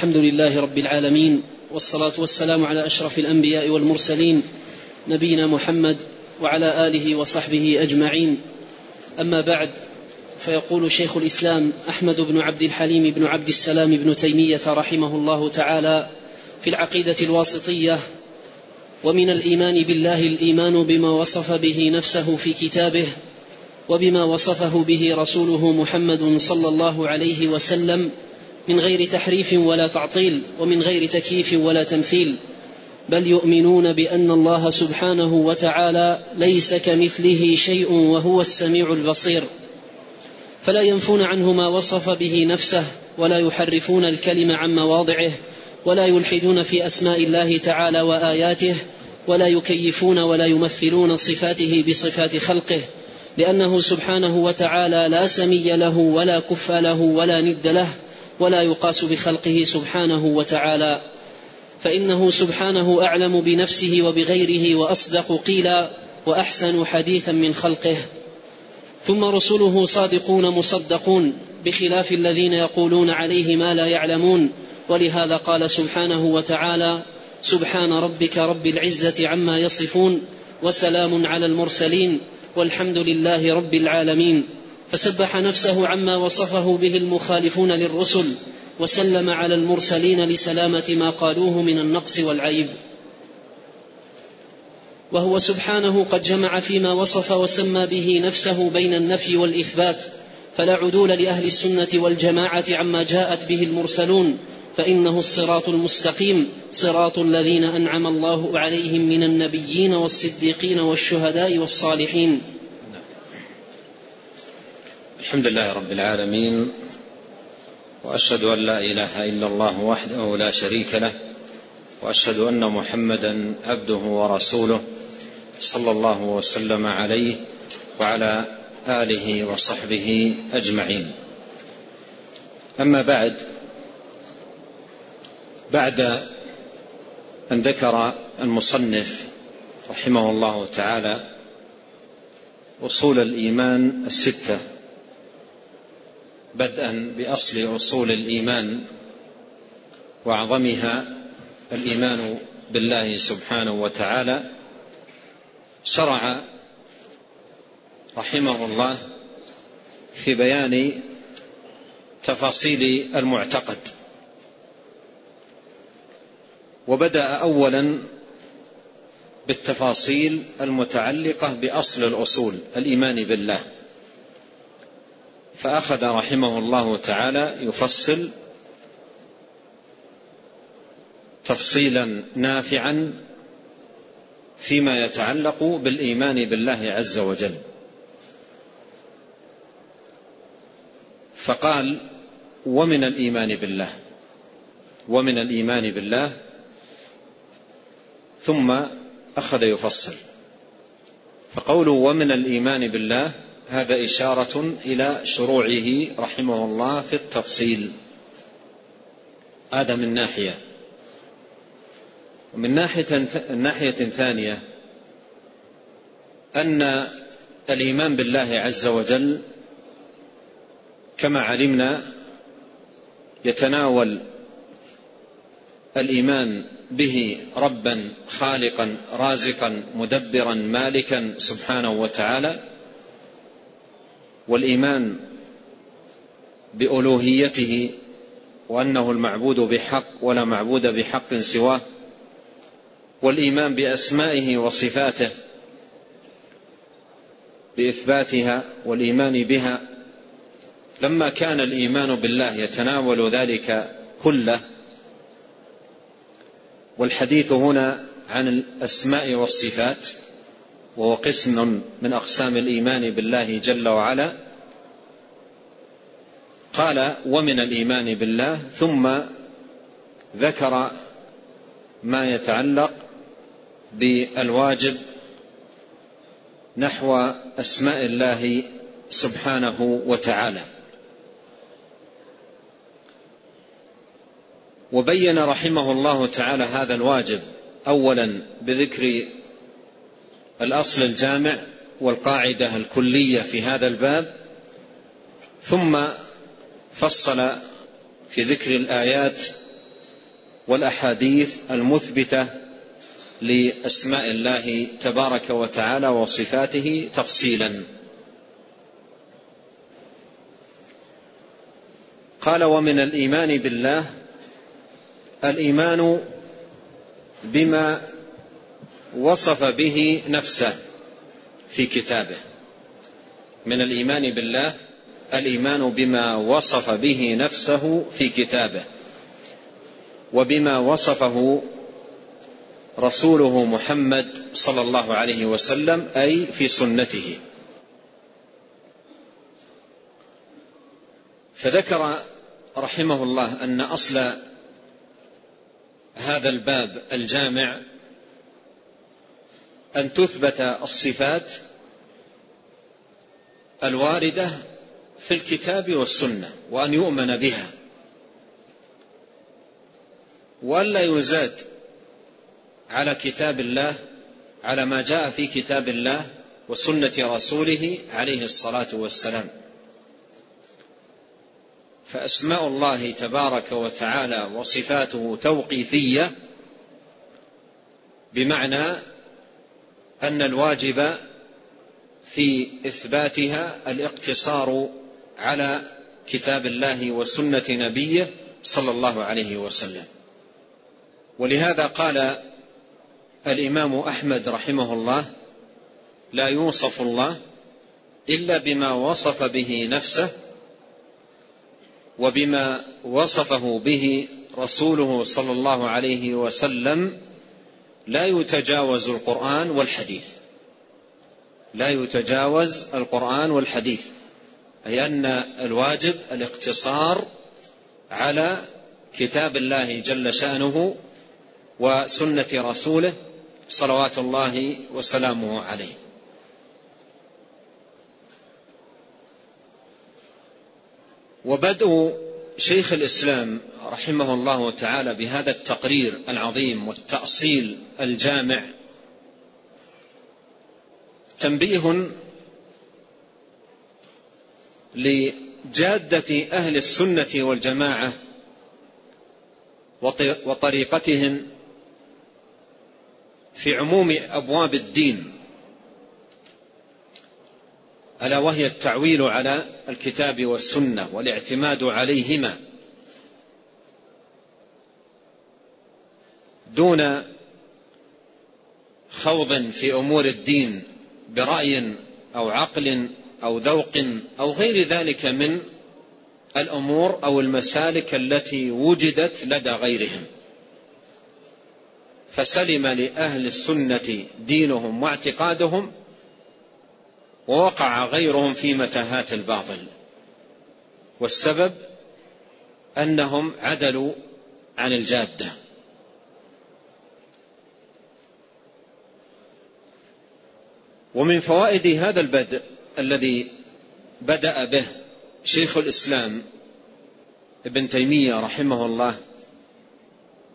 الحمد لله رب العالمين، والصلاة والسلام على أشرف الأنبياء والمرسلين نبينا محمد وعلى آله وصحبه أجمعين. أما بعد، فيقول شيخ الإسلام أحمد بن عبد الحليم بن عبد السلام بن تيمية رحمه الله تعالى في العقيدة الواسطية: ومن الإيمان بالله الإيمان بما وصف به نفسه في كتابه، وبما وصفه به رسوله محمد صلى الله عليه وسلم من غير تحريف ولا تعطيل، ومن غير تكييف ولا تمثيل، بل يؤمنون بأن الله سبحانه وتعالى ليس كمثله شيء وهو السميع البصير، فلا ينفون عنه ما وصف به نفسه، ولا يحرفون الكلم عن مواضعه، ولا يلحدون في أسماء الله تعالى وآياته، ولا يكيفون ولا يمثلون صفاته بصفات خلقه، لأنه سبحانه وتعالى لا سمي له ولا كف له ولا ند له، ولا يقاس بخلقه سبحانه وتعالى، فإنه سبحانه أعلم بنفسه وبغيره، وأصدق قيلا وأحسن حديثا من خلقه. ثم رسله صادقون مصدقون، بخلاف الذين يقولون عليه ما لا يعلمون. ولهذا قال سبحانه وتعالى: سبحان ربك رب العزة عما يصفون، وسلام على المرسلين، والحمد لله رب العالمين. فسبح نفسه عما وصفه به المخالفون للرسل، وسلم على المرسلين لسلامة ما قالوه من النقص والعيب. وهو سبحانه قد جمع فيما وصف وسمى به نفسه بين النفي والإثبات، فلا عدول لأهل السنة والجماعة عما جاءت به المرسلون، فإنه الصراط المستقيم، صراط الذين أنعم الله عليهم من النبيين والصديقين والشهداء والصالحين. الحمد لله رب العالمين، وأشهد أن لا إله إلا الله وحده لا شريك له، وأشهد أن محمدا عبده ورسوله، صلى الله وسلم عليه وعلى آله وصحبه أجمعين. أما بعد أن ذكر المصنف رحمه الله تعالى أصول الإيمان الستة، بدءا بأصل أصول الإيمان وأعظمها الإيمان بالله سبحانه وتعالى، شرع رحمه الله في بيان تفاصيل المعتقد، وبدأ أولا بالتفاصيل المتعلقة بأصل الأصول الإيمان بالله، فأخذ رحمه الله تعالى يفصل تفصيلا نافعا فيما يتعلق بالإيمان بالله عز وجل، فقال: ومن الإيمان بالله، ومن الإيمان بالله، ثم أخذ يفصل. فقوله ومن الإيمان بالله هذا إشارة إلى شروعه رحمه الله في التفصيل، هذا من ناحية. ومن ناحية ثانية أن الإيمان بالله عز وجل كما علمنا يتناول الإيمان به ربا خالقا رازقا مدبرا مالكا سبحانه وتعالى، والإيمان بألوهيته وأنه المعبود بحق ولا معبود بحق سواه، والإيمان بأسمائه وصفاته بإثباتها والإيمان بها. لما كان الإيمان بالله يتناول ذلك كله، والحديث هنا عن الأسماء والصفات وهو قسم من أقسام الإيمان بالله جل وعلا، قال ومن الإيمان بالله، ثم ذكر ما يتعلق بالواجب نحو أسماء الله سبحانه وتعالى. وبين رحمه الله تعالى هذا الواجب أولا بذكر الأصل الجامع والقاعدة الكلية في هذا الباب، ثم فصل في ذكر الآيات والأحاديث المثبتة لأسماء الله تبارك وتعالى وصفاته تفصيلا. قال: ومن الإيمان بالله الإيمان بما وصف به نفسه في كتابه. من الإيمان بالله الإيمان بما وصف به نفسه في كتابه وبما وصفه رسوله محمد صلى الله عليه وسلم أي في سنته. فذكر رحمه الله أن أصل هذا الباب الجامع أن تثبت الصفات الواردة في الكتاب والسنة وأن يؤمن بها ولا يزاد على كتاب الله على ما جاء في كتاب الله وسنة رسوله عليه الصلاة والسلام. فأسماء الله تبارك وتعالى وصفاته توقيفية بمعنى أن الواجب في إثباتها الاقتصار على كتاب الله وسنة نبيه صلى الله عليه وسلم. ولهذا قال الإمام أحمد رحمه الله: لا يوصف الله إلا بما وصف به نفسه وبما وصفه به رسوله صلى الله عليه وسلم، لا يتجاوز القرآن والحديث. لا يتجاوز القرآن والحديث، أي أن الواجب الاقتصار على كتاب الله جل شأنه وسنة رسوله صلوات الله وسلامه عليه. وبدأ شيخ الإسلام رحمه الله تعالى بهذا التقرير العظيم والتأصيل الجامع تنبيه لجادة أهل السنة والجماعة وطريقتهم في عموم أبواب الدين، ألا وهي التعويل على الكتاب والسنة والاعتماد عليهما دون خوض في أمور الدين برأي أو عقل أو ذوق أو غير ذلك من الأمور أو المسالك التي وجدت لدى غيرهم. فسلم لأهل السنة دينهم واعتقادهم، ووقع غيرهم في متاهات الباطل، والسبب أنهم عدلوا عن الجادة. ومن فوائد هذا البدء الذي بدأ به شيخ الإسلام ابن تيمية رحمه الله،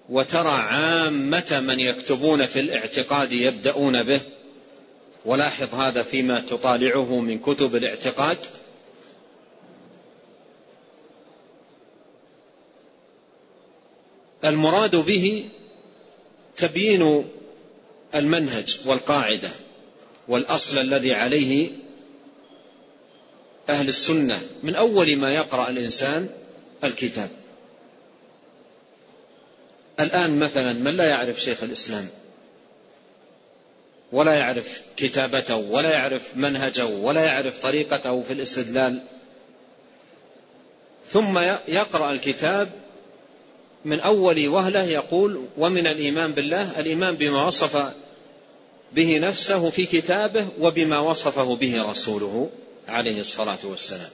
وترى عامة من يكتبون في الاعتقاد يبدأون به، ولاحظ هذا فيما تطالعه من كتب الاعتقاد، المراد به تبيين المنهج والقاعدة والأصل الذي عليه أهل السنة من أول ما يقرأ الإنسان الكتاب. الآن مثلا من لا يعرف شيخ الإسلام ولا يعرف كتابته ولا يعرف منهجه ولا يعرف طريقته في الاستدلال، ثم يقرأ الكتاب من أول وهله يقول: ومن الإيمان بالله الإيمان بما وصف به نفسه في كتابه وبما وصفه به رسوله عليه الصلاة والسلام.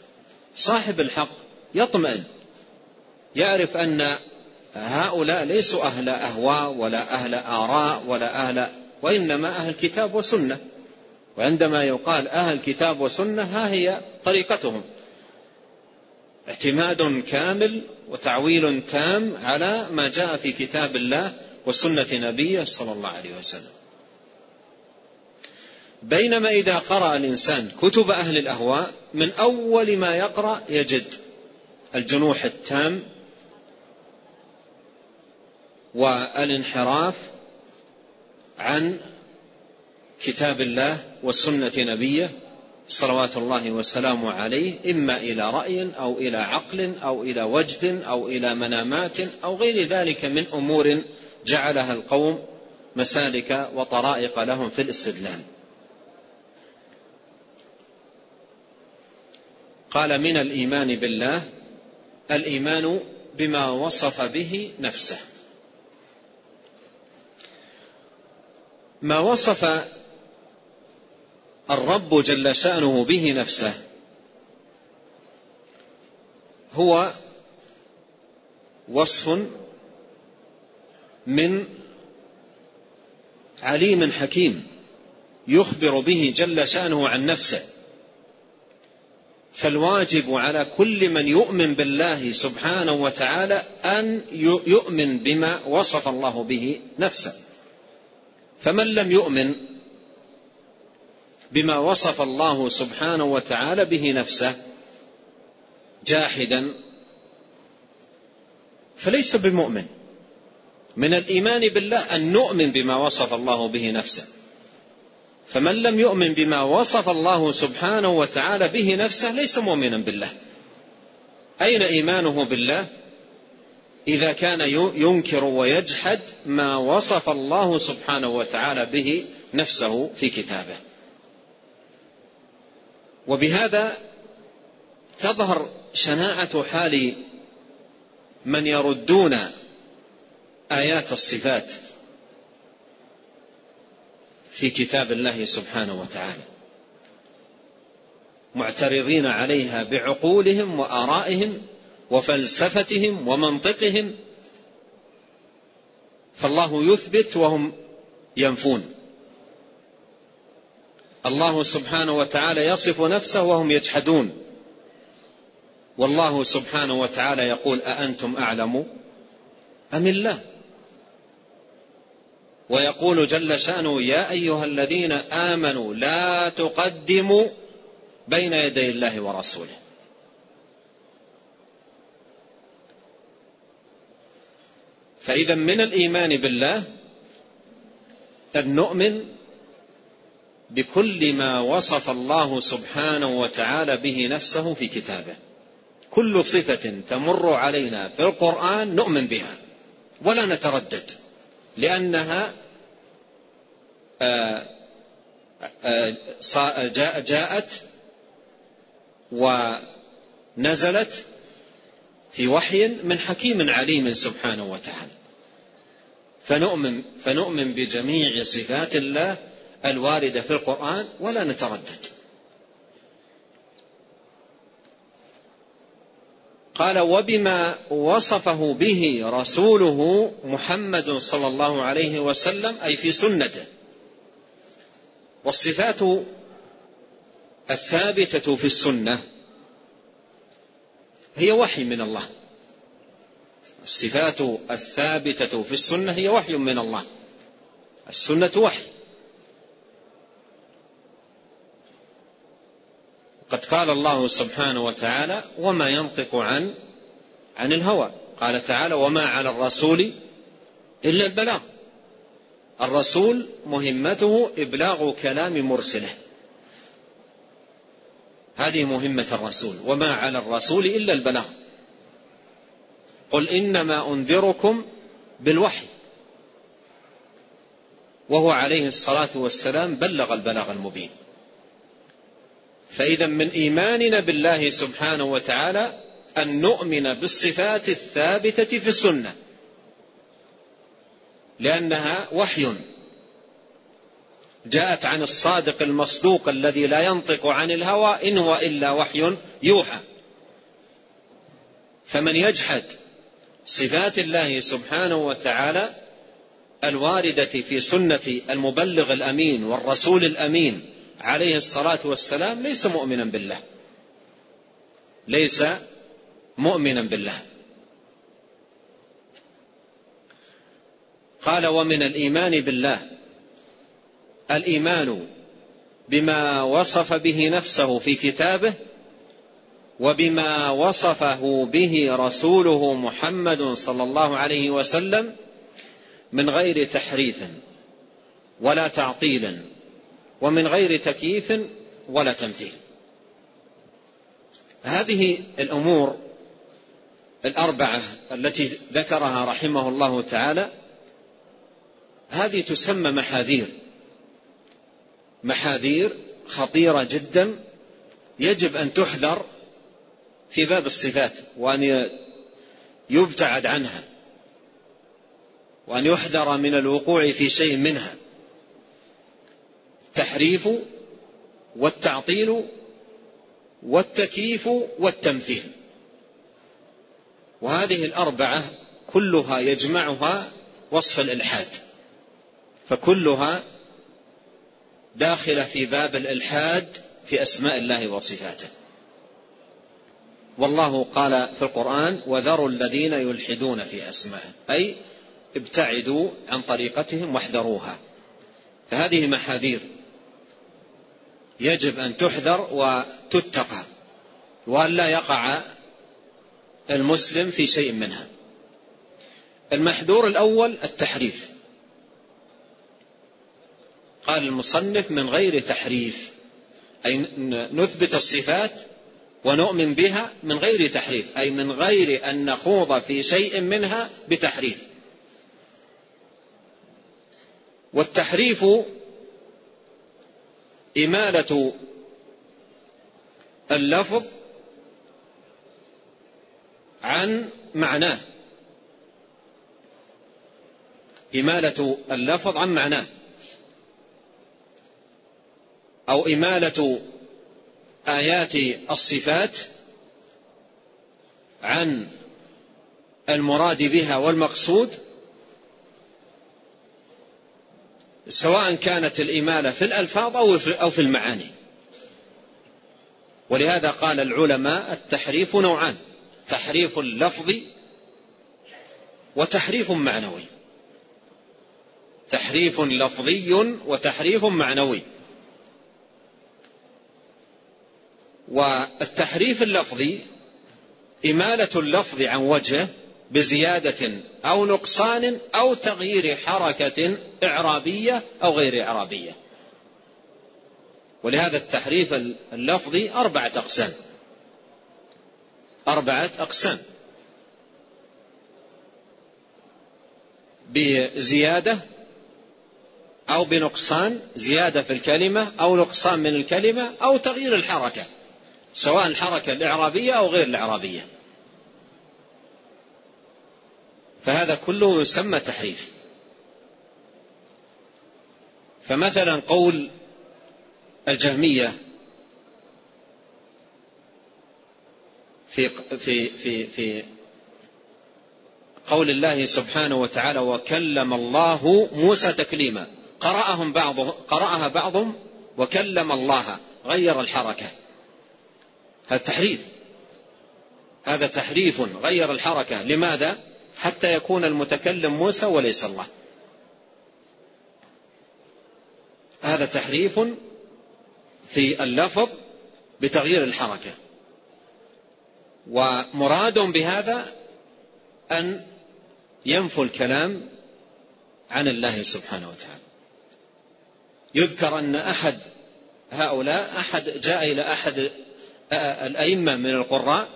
صاحب الحق يطمئن، يعرف أن هؤلاء ليسوا أهل أهواء ولا أهل آراء ولا أهل، وإنما أهل كتاب وسنة. وعندما يقال أهل كتاب وسنة ها هي طريقتهم، اعتماد كامل وتعويل تام على ما جاء في كتاب الله وسنة نبيه صلى الله عليه وسلم. بينما إذا قرأ الإنسان كتب أهل الأهواء من أول ما يقرأ يجد الجنوح التام والانحراف عن كتاب الله وسنة نبيه صلوات الله وسلامه عليه، إما إلى رأي أو إلى عقل أو إلى وجد أو إلى منامات أو غير ذلك من أمور جعلها القوم مسالك وطرائق لهم في الاستدلال. قال: من الإيمان بالله الإيمان بما وصف به نفسه. ما وصف الرب جل شأنه به نفسه هو وصف من عليم حكيم يخبر به جل شأنه عن نفسه، فالواجب على كل من يؤمن بالله سبحانه وتعالى أن يؤمن بما وصف الله به نفسه. فمن لم يؤمن بما وصف الله سبحانه وتعالى به نفسه جاحدا فليس بمؤمن. من الإيمان بالله أن نؤمن بما وصف الله به نفسه، فمن لم يؤمن بما وصف الله سبحانه وتعالى به نفسه ليس مؤمنا بالله. أين إيمانه بالله إذا كان ينكر ويجحد ما وصف الله سبحانه وتعالى به نفسه في كتابه؟ وبهذا تظهر شناعة حال من يردون آيات الصفات في كتاب الله سبحانه وتعالى، معترضين عليها بعقولهم وآرائهم وفلسفتهم ومنطقهم، فالله يثبت وهم ينفون، الله سبحانه وتعالى يصف نفسه وهم يجحدون، والله سبحانه وتعالى يقول: أأنتم أعلم أم الله؟ ويقول جل شأنه: يا أيها الذين آمنوا لا تقدموا بين يدي الله ورسوله. فإذا من الإيمان بالله أن نؤمن بكل ما وصف الله سبحانه وتعالى به نفسه في كتابه. كل صفة تمر علينا في القرآن نؤمن بها ولا نتردد، لأنها جاءت ونزلت في وحي من حكيم عليم سبحانه وتعالى، فنؤمن بجميع صفات الله الواردة في القرآن ولا نتردد. قال: وبما وصفه به رسوله محمد صلى الله عليه وسلم، أي في سنته. والصفات الثابتة في السنة هي وحي من الله. الصفات الثابتة في السنة هي وحي من الله. السنة وحي. قد قال الله سبحانه وتعالى: وما ينطق عن الهوى. قال تعالى: وما على الرسول إلا البلاغ. الرسول مهمته إبلاغ كلام مرسله، هذه مهمة الرسول. وما على الرسول إلا البلاغ، قل إنما أنذركم بالوحي. وهو عليه الصلاة والسلام بلغ البلاغ المبين. فإذا من إيماننا بالله سبحانه وتعالى أن نؤمن بالصفات الثابتة في السنة، لأنها وحي جاءت عن الصادق المصدوق الذي لا ينطق عن الهوى إن هو إلا وحي يوحى. فمن يجحد صفات الله سبحانه وتعالى الواردة في سنة المبلغ الأمين والرسول الأمين عليه الصلاة والسلام ليس مؤمنا بالله، ليس مؤمنا بالله. قال: ومن الإيمان بالله الإيمان بما وصف به نفسه في كتابه، وبما وصفه به رسوله محمد صلى الله عليه وسلم من غير تحريف ولا تعطيل ومن غير تكييف ولا تمثيل. هذه الأمور الأربعة التي ذكرها رحمه الله تعالى هذه تسمى محاذير، محاذير خطيرة جدا يجب أن تحذر في باب الصفات وأن يبتعد عنها وأن يحذر من الوقوع في شيء منها، التحريف والتعطيل والتكييف والتمثيل. وهذه الأربعة كلها يجمعها وصف الإلحاد، فكلها داخلة في باب الإلحاد في أسماء الله وصفاته. والله قال في القرآن وذروا الذين يلحدون في أسمائه، أي ابتعدوا عن طريقتهم واحذروها. فهذه محاذير يجب أن تحذر وتتقى وأن لا يقع المسلم في شيء منها. المحذور الأول التحريف، قال المصنف من غير تحريف، أي نثبت الصفات ونؤمن بها من غير تحريف، أي من غير أن نخوض في شيء منها بتحريف. والتحريف إمالة اللفظ عن معناه، إمالة اللفظ عن معناه، أو إمالة آيات الصفات عن المراد بها والمقصود، سواء كانت الإمالة في الألفاظ أو في المعاني. ولهذا قال العلماء التحريف نوعان، تحريف لفظي وتحريف معنوي، تحريف لفظي وتحريف معنوي. والتحريف اللفظي إمالة اللفظ عن وجهه بزيادة أو نقصان أو تغيير حركة إعرابية أو غير إعرابية. ولهذا التحريف اللفظي أربعة أقسام، أربعة أقسام، بزيادة أو بنقصان، زيادة في الكلمة أو نقصان من الكلمة أو تغيير الحركة، سواء الحركة الإعرابية أو غير الإعرابية. فهذا كله يسمى تحريف. فمثلا قول الجهمية في قول الله سبحانه وتعالى وكلم الله موسى تكليما، قرأها بعضهم وكلم الله، غير الحركة، هذا تحريف، هذا تحريف غير الحركة. لماذا؟ حتى يكون المتكلم موسى وليس الله، هذا تحريف في اللفظ بتغيير الحركة. ومراد بهذا أن ينفو الكلام عن الله سبحانه وتعالى. يذكر أن أحد هؤلاء جاء إلى أحد الأئمة من القراء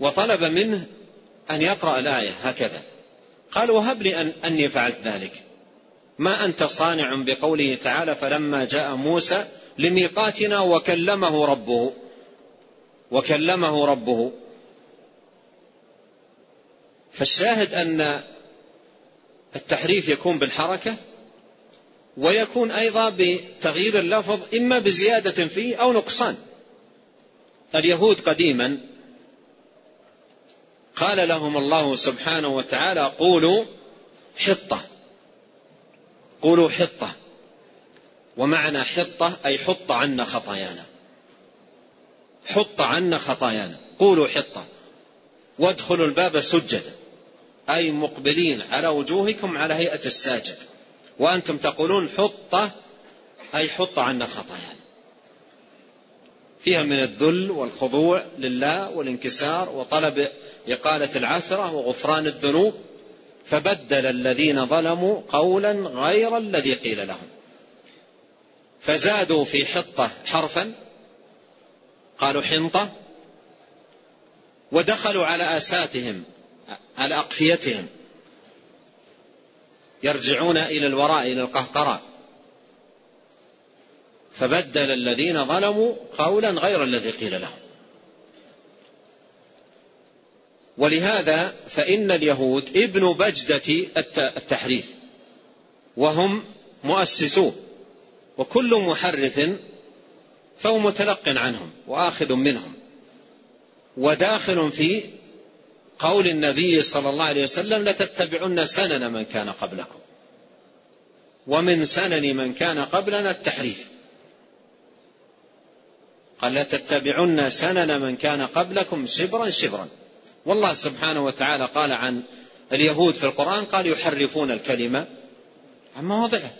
وطلب منه أن يقرأ الآية هكذا، قال وهب لي أني فعلت ذلك، ما أنت صانع بقوله تعالى فلما جاء موسى لميقاتنا وكلمه ربه. فالشاهد أن التحريف يكون بالحركة ويكون أيضا بتغيير اللفظ، إما بزيادة فيه أو نقصان. اليهود قديما قال لهم الله سبحانه وتعالى قولوا حطة، ومعنى حطة أي حط عنا خطايانا، قولوا حطة وادخلوا الباب سجدا، أي مقبلين على وجوهكم على هيئة الساجد، وأنتم تقولون حطة أي حط عنا خطايانا. فيها من الذل والخضوع لله والانكسار وطلب إقالة العثرة وغفران الذنوب فبدل الذين ظلموا قولا غير الذي قيل لهم فزادوا في حطة حرفا قالوا حنطة، ودخلوا على آساتهم على أقفيتهم يرجعون إلى الوراء إلى القهقرة، فبدل الذين ظلموا قولا غير الذي قيل لهم. ولهذا فإن اليهود ابن بجدة التحريف وهم مؤسسوه، وكل محرث فهو متلق عنهم وآخذ منهم وداخل في قول النبي صلى الله عليه وسلم لتتبعن سنن من كان قبلكم، ومن سنن من كان قبلنا التحريف. قال لتتبعن سنن من كان قبلكم شبرا شبرا. والله سبحانه وتعالى قال عن اليهود في القرآن قال يحرفون الكلمة عن مواضعه.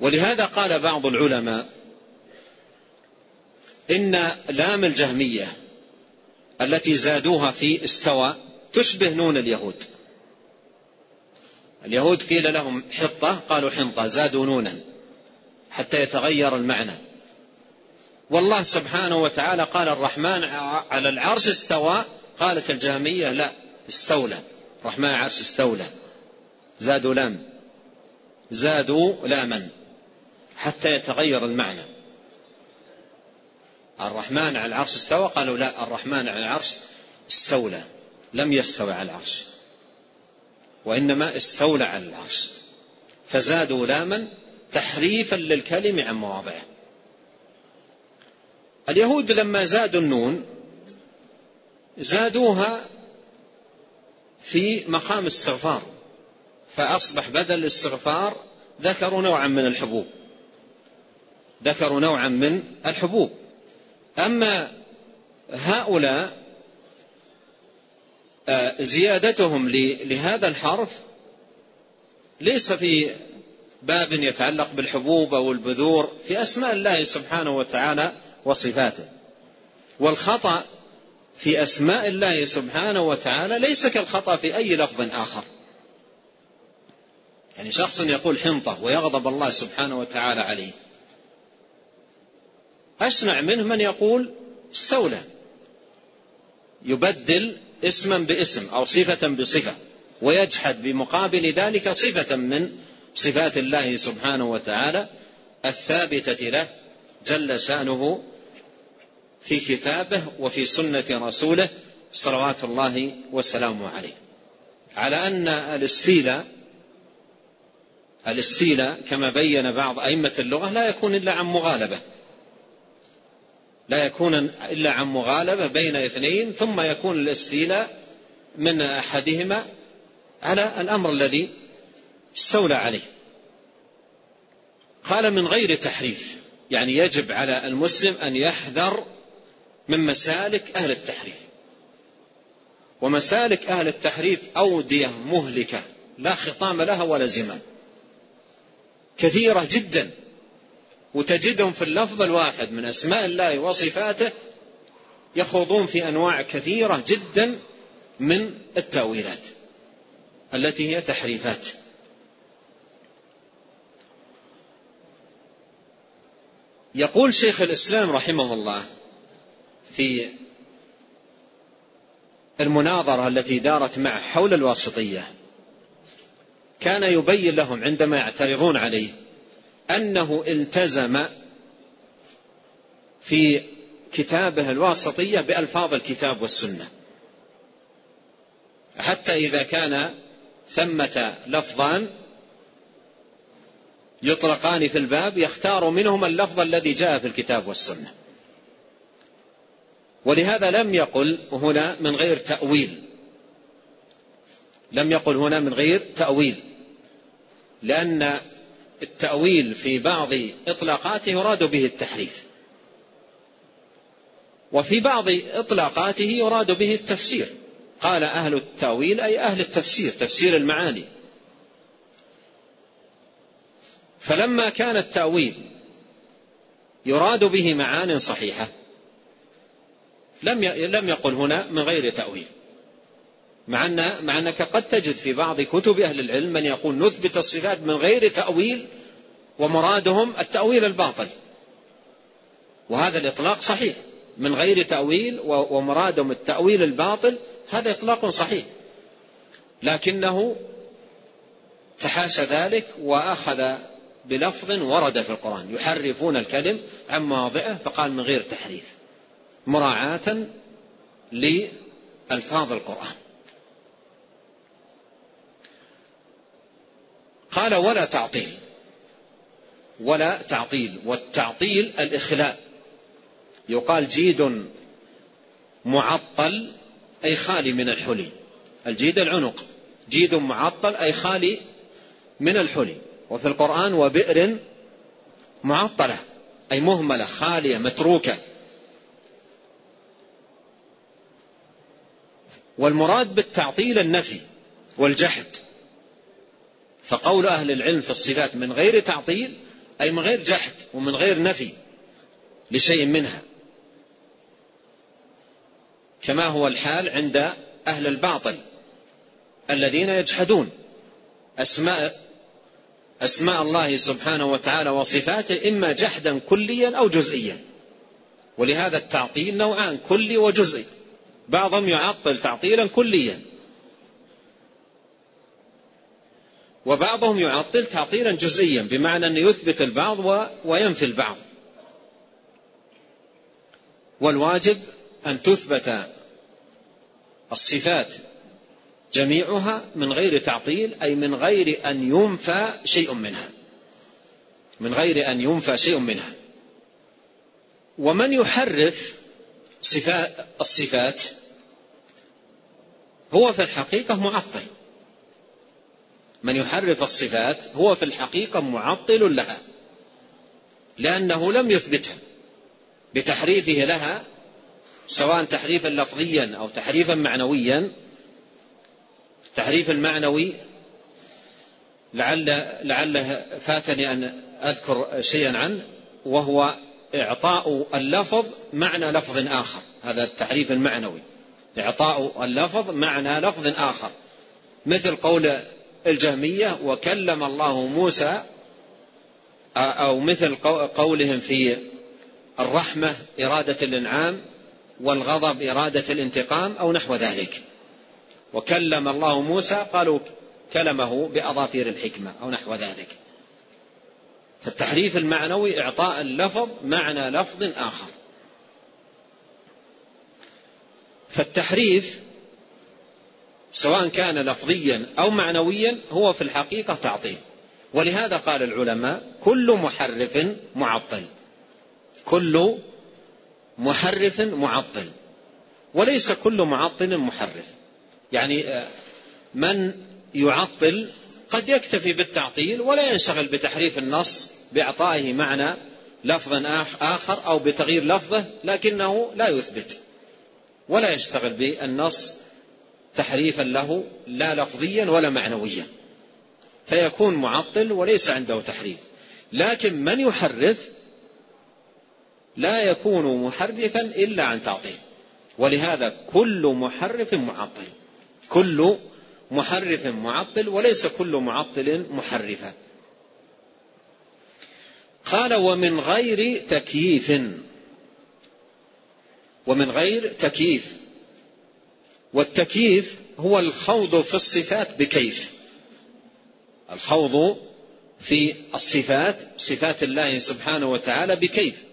ولهذا قال بعض العلماء إن لام الجهمية التي زادوها في استوى تشبه نون اليهود. اليهود قيل لهم حطة قالوا حنطة، زادوا نونا حتى يتغير المعنى. والله سبحانه وتعالى قال الرحمن على العرش استوى، قالت الجهمية لا استولى، الرحمن على العرش استولى، زادوا لاما حتى يتغير المعنى. الرحمن على العرش استوى قالوا لا الرحمن على العرش استولى، لم يستوى على العرش وإنما استولى على العرش، فزادوا لاما تحريفا للكلم عن مواضعه. اليهود لما زادوا النون زادوها في مقام استغفار، فأصبح بدل الاستغفار ذكروا نوعا من الحبوب. أما هؤلاء زيادتهم لهذا الحرف ليس في باب يتعلق بالحبوب أو البذور، في أسماء الله سبحانه وتعالى وصفاته. والخطأ في أسماء الله سبحانه وتعالى ليس كالخطأ في أي لفظ آخر. يعني شخص يقول حنطة ويغضب الله سبحانه وتعالى عليه، أشنع منه من يقول استولى، يبدل اسما باسم أو صفة بصفة ويجحد بمقابل ذلك صفة من صفات الله سبحانه وتعالى الثابتة له جل شأنه في كتابه وفي سنة رسوله صلوات الله وسلامه عليه. على أن الاستيلاء كما بين بعض أئمة اللغة لا يكون إلا عن مغالبة بين اثنين، ثم يكون الاستيلاء من أحدهما على الأمر الذي استولى عليه. قال من غير تحريف، يعني يجب على المسلم أن يحذر من مسالك أهل التحريف، ومسالك أهل التحريف أودية مهلكة لا خطام لها ولا زمام، كثيرة جدا، وتجدهم في اللفظ الواحد من أسماء الله وصفاته يخوضون في أنواع كثيرة جدا من التأويلات التي هي تحريفات. يقول شيخ الإسلام رحمه الله في المناظرة التي دارت معه حول الواسطية، كان يبين لهم عندما يعترضون عليه أنه التزم في كتابه الواسطية بألفاظ الكتاب والسنة، حتى إذا كان ثمة لفظان يطلقان في الباب يختار منهما اللفظ الذي جاء في الكتاب والسنة. ولهذا لم يقل هنا من غير تأويل، لأن التأويل في بعض إطلاقاته يراد به التحريف، وفي بعض إطلاقاته يراد به التفسير. قال أهل التأويل أي أهل التفسير، تفسير المعاني. فلما كان التأويل يراد به معان صحيحة لم يقل هنا من غير تأويل، مع أنك قد تجد في بعض كتب أهل العلم من يقول نثبت الصفات من غير تأويل ومرادهم التأويل الباطل، وهذا الإطلاق صحيح، من غير تأويل ومرادهم التأويل الباطل، هذا إطلاق صحيح، لكنه تحاشى ذلك وأخذ بلفظ ورد في القرآن يحرفون الكلم عن مواضعه، فقال من غير تحريف مراعاة لألفاظ القرآن. قال ولا تعطيل، ولا تعطيل، والتعطيل الإخلاء، يقال جيد معطل أي خالي من الحلي، الجيد العنق، جيد معطل أي خالي من الحلي، وفي القرآن وبئر معطلة أي مهملة خالية متروكة، والمراد بالتعطيل النفي والجحد، فقول أهل العلم في الصفات من غير تعطيل أي من غير جحد ومن غير نفي لشيء منها، كما هو الحال عند أهل الباطل الذين يجحدون أسماء الله سبحانه وتعالى وصفاته إما جحدا كليا أو جزئيا، ولهذا التعطيل نوعان كلي وجزئي، بعضهم يعطل تعطيلا كليا وبعضهم يعطل تعطيلا جزئيا، بمعنى أن يثبت البعض وينفي البعض، والواجب أن تثبت الصفات جميعها من غير تعطيل، أي من غير أن ينفى شيء منها، من غير أن ينفى شيء منها. ومن يحرف الصفات هو في الحقيقة معطل، من يحرف الصفات هو في الحقيقة معطل لها، لأنه لم يثبتها بتحريفه لها، سواء تحريفا لفظيا أو تحريفا معنويا. تحريف المعنوي لعل فاتني أن أذكر شيئا عنه، وهو إعطاء اللفظ معنى لفظ آخر، هذا التحريف المعنوي، إعطاء اللفظ معنى لفظ آخر، مثل قول الجهمية وكلم الله موسى، أو مثل قولهم في الرحمة إرادة الإنعام والغضب إرادة الانتقام أو نحو ذلك، وكلم الله موسى قالوا كلمه بأظافير الحكمة أو نحو ذلك. فالتحريف المعنوي إعطاء اللفظ معنى لفظ آخر. فالتحريف سواء كان لفظيا أو معنويا هو في الحقيقة تعطيل، ولهذا قال العلماء كل محرف معطل، كل محرف معطل، وليس كل معطل محرف، يعني من يعطل قد يكتفي بالتعطيل ولا ينشغل بتحريف النص بإعطائه معنى لفظ آخر أو بتغيير لفظه، لكنه لا يثبت ولا يشتغل بالنص تحريفا له لا لفظيا ولا معنويا، فيكون معطل وليس عنده تحريف. لكن من يحرف لا يكون محرفا إلا عن تعطيل، ولهذا كل محرف معطل، كل محرف معطل وليس كل معطل محرفا. قال ومن غير تكييف، ومن غير تكييف، والتكييف هو الخوض في الصفات بكيف، الخوض في الصفات صفات الله سبحانه وتعالى بكيف،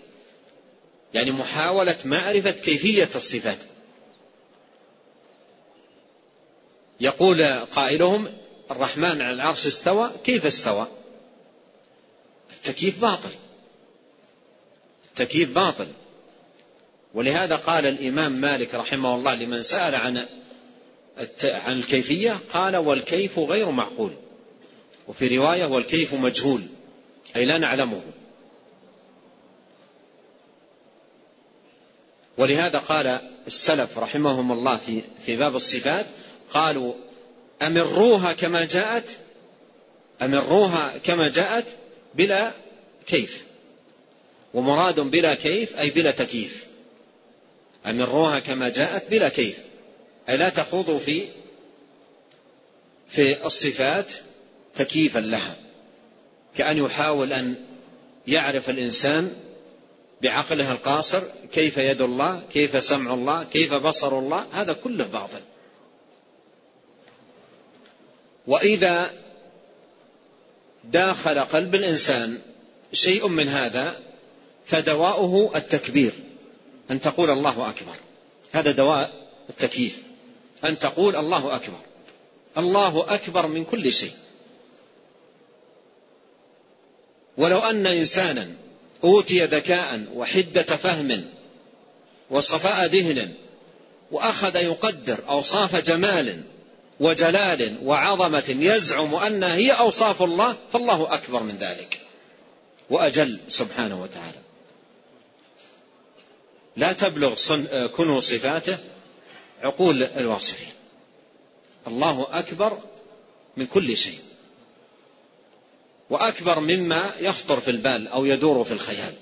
يعني محاولة معرفة كيفية الصفات. يقول قائلهم الرحمن على العرش استوى، كيف استوى؟ التكييف باطل، التكييف باطل. ولهذا قال الإمام مالك رحمه الله لمن سأل عن الكيفية قال والكيف غير معقول، وفي رواية والكيف مجهول أي لا نعلمه. ولهذا قال السلف رحمهم الله في باب الصفات قالوا أمروها كما جاءت، أمروها كما جاءت بلا كيف، ومراد بلا كيف أي بلا تكييف، أمروها كما جاءت بلا كيف، أي لا تخوضوا في الصفات تكييفا لها، كأن يحاول أن يعرف الإنسان بعقله القاصر كيف يد الله، كيف سمع الله، كيف بصر الله، هذا كله باطل. وإذا داخل قلب الإنسان شيء من هذا فدواؤه التكبير، أن تقول الله أكبر، هذا دواء التكييف، أن تقول الله أكبر، الله أكبر من كل شيء. ولو أن إنسانا أوتي ذكاء وحدة فهم وصفاء ذهن وأخذ يقدر أوصاف جمال وجلال وعظمة يزعم أنها هي أوصاف الله، فالله أكبر من ذلك وأجل سبحانه وتعالى، لا تبلغ كنو صفاته عقول الواصفين. الله أكبر من كل شيء، وأكبر مما يخطر في البال أو يدور في الخيال.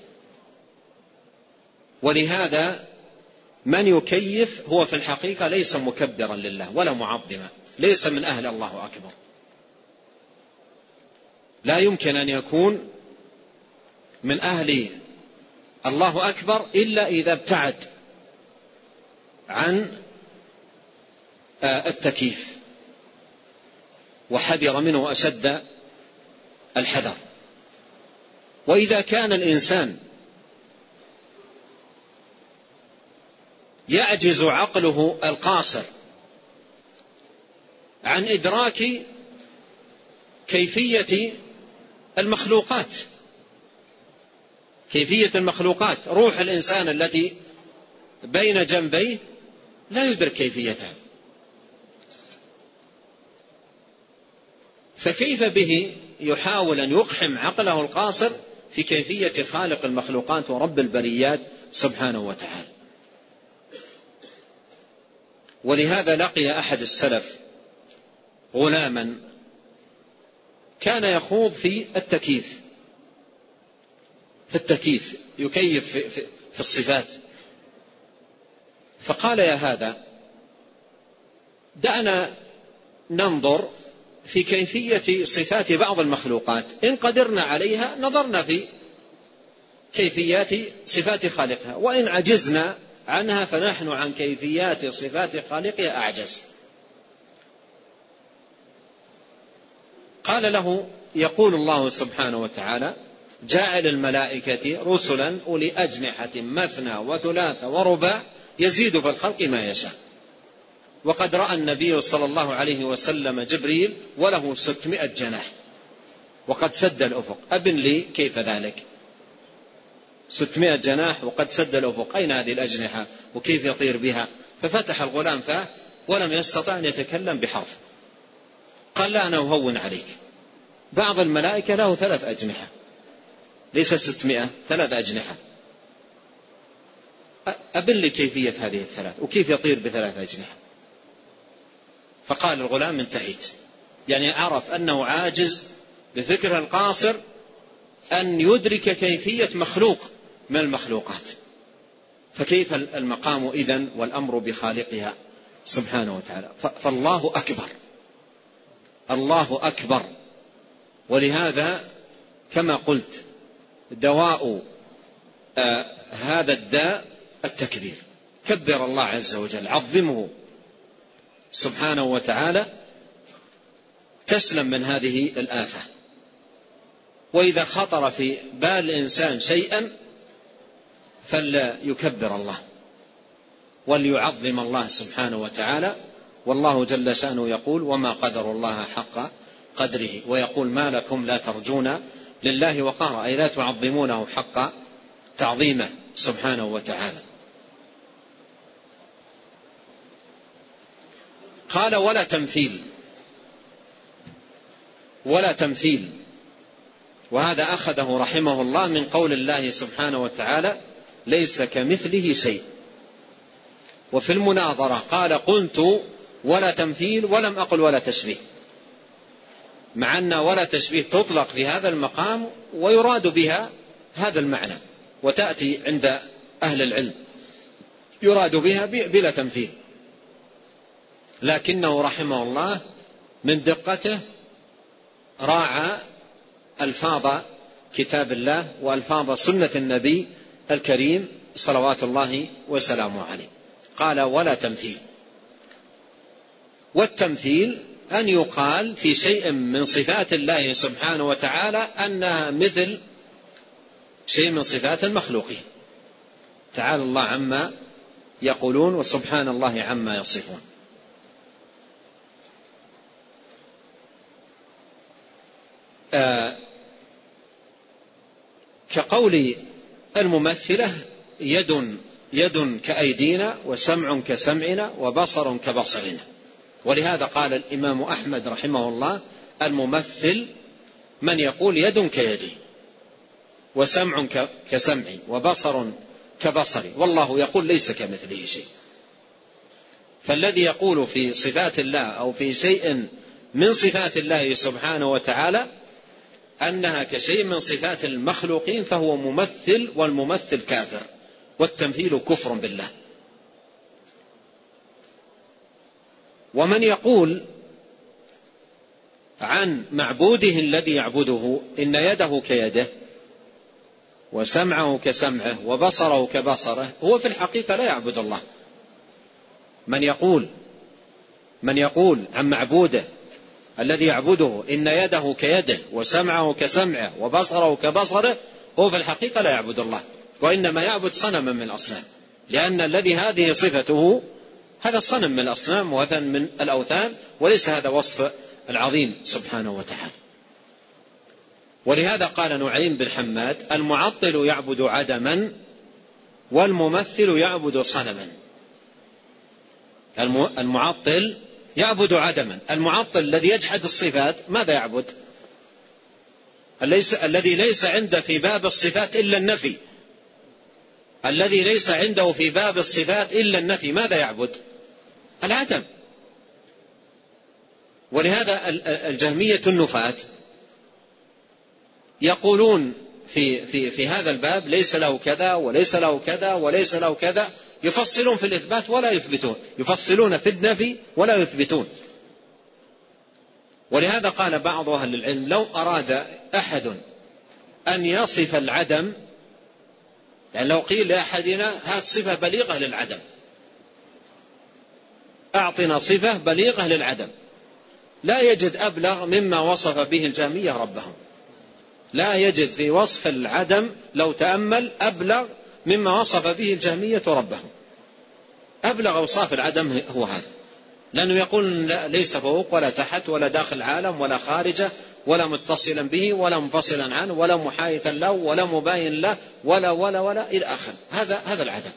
ولهذا من يكيف هو في الحقيقة ليس مكبرا لله ولا معظما، ليس من أهل الله أكبر. لا يمكن أن يكون من أهل الله أكبر إلا إذا ابتعد عن التكييف وحذر منه أشد الحذر. وإذا كان الإنسان يعجز عقله القاصر عن إدراك كيفية المخلوقات، كيفية المخلوقات، روح الإنسان التي بين جنبيه لا يدرك كيفيتها، فكيف به يحاول أن يقحم عقله القاصر في كيفية خالق المخلوقات ورب البريات سبحانه وتعالى. ولهذا لقي أحد السلف غلاما كان يخوض في التكييف، يكيف في الصفات، فقال: يا هذا، دعنا ننظر في كيفية صفات بعض المخلوقات، إن قدرنا عليها نظرنا في كيفيات صفات خالقها، وإن عجزنا عنها فنحن عن كيفيات صفات خالقها أعجز. قال له: يقول الله سبحانه وتعالى: جاعل الملائكة رسلا أولي أجنحة مثنى وثلاث ورباع يزيد في الخلق ما يشاء. وقد رأى النبي صلى الله عليه وسلم جبريل وله 600 جناح وقد سد الأفق. أبن لي كيف ذلك؟ 600 جناح وقد سد الأفق، أين هذه الأجنحة وكيف يطير بها؟ ففتح الغلام فاه ولم يستطع أن يتكلم بحرف. قال: لا، أنا أهون عليك، بعض الملائكة له 3 أجنحة، ليس 600، 3 أجنحة. أبن لي كيفية هذه الثلاث وكيف يطير ب3 أجنحة. فقال الغلام: انتهيت. يعني عرف أنه عاجز بفكره القاصر أن يدرك كيفية مخلوق من المخلوقات، فكيف المقام إذن والأمر بخالقها سبحانه وتعالى؟ فالله أكبر، الله أكبر. ولهذا كما قلت دواء هذا الداء التكبير، كبر الله عز وجل، عظمه سبحانه وتعالى، تسلم من هذه الآفة. وإذا خطر في بال الإنسان شيئا فليكبر الله وليعظم الله سبحانه وتعالى. والله جل شأنه يقول: وما قدر الله حق قدره، ويقول: ما لكم لا ترجون لله وقارا، أي لا تعظمونه حق تعظيمه سبحانه وتعالى. قال: ولا تمثيل، ولا تمثيل. وهذا أخذه رحمه الله من قول الله سبحانه وتعالى: ليس كمثله شيء. وفي المناظرة قال: قلت ولا تمثيل ولم أقل ولا تشبيه، مع أن ولا تشبيه تطلق في هذا المقام ويراد بها هذا المعنى، وتأتي عند أهل العلم. يراد بها بلا تمثيل، لكنه رحمه الله من دقته راعى ألفاظ كتاب الله وألفاظ سنة النبي الكريم صلوات الله وسلامه عليه. قال ولا تمثيل. والتمثيل أن يقال في شيء من صفات الله سبحانه وتعالى أنها مثل شيء من صفات المخلوقين، تعالى الله عما يقولون وسبحان الله عما يصفون. كقول الممثلة يد كأيدينا وسمع كسمعنا وبصر كبصرنا. ولهذا قال الإمام أحمد رحمه الله الممثل من يقول يد كيدي وسمع كسمعي وبصر كبصري، والله يقول ليس كمثله شيء. فالذي يقول في صفات الله أو في شيء من صفات الله سبحانه وتعالى أنها كشيء من صفات المخلوقين فهو ممثل، والممثل كافر، والتمثيل كفر بالله. ومن يقول عن معبوده الذي يعبده إن يده كيده وسمعه كسمعه وبصره كبصره هو في الحقيقة لا يعبد الله. من يقول عن معبوده الذي يعبده إن يده كيده وسمعه كسمعه وبصره كبصره هو في الحقيقة لا يعبد الله، وإنما يعبد صنما من الأصنام، لأن الذي هذه صفته هذا صنم من الأصنام ووثن من الأوثان، وليس هذا وصف العظيم سبحانه وتعالى. ولهذا قال نعيم بن حماد المعطل يعبد عدما والممثل يعبد صنما. المعطل يعبد عدما، المعطل الذي يجحد الصفات ماذا يعبد؟ الذي ليس عنده في باب الصفات إلا النفي، ماذا يعبد؟ العدم. ولهذا الجهمية النفاة يقولون في هذا الباب ليس له كذا وليس له كذا وليس له كذا، يفصلون في الإثبات ولا يثبتون، يفصلون في النفي ولا يثبتون. ولهذا قال بعض أهل العلم لو أراد أحد أن يصف العدم، يعني لو قيل لأحدنا هات صفة بليغة للعدم، أعطنا صفة بليغة للعدم، لا يجد أبلغ مما وصف به الجهمية ربهم، لا يجد في وصف العدم لو تأمل أبلغ مما وصف به الجهمية ربهم. أبلغ أوصاف العدم هو هذا، لأنه يقول ليس فوق ولا تحت ولا داخل العالم ولا خارجه ولا متصلا به ولا منفصلا عنه ولا محايثا له ولا مباين له ولا ولا ولا إلى آخر. هذا العدم،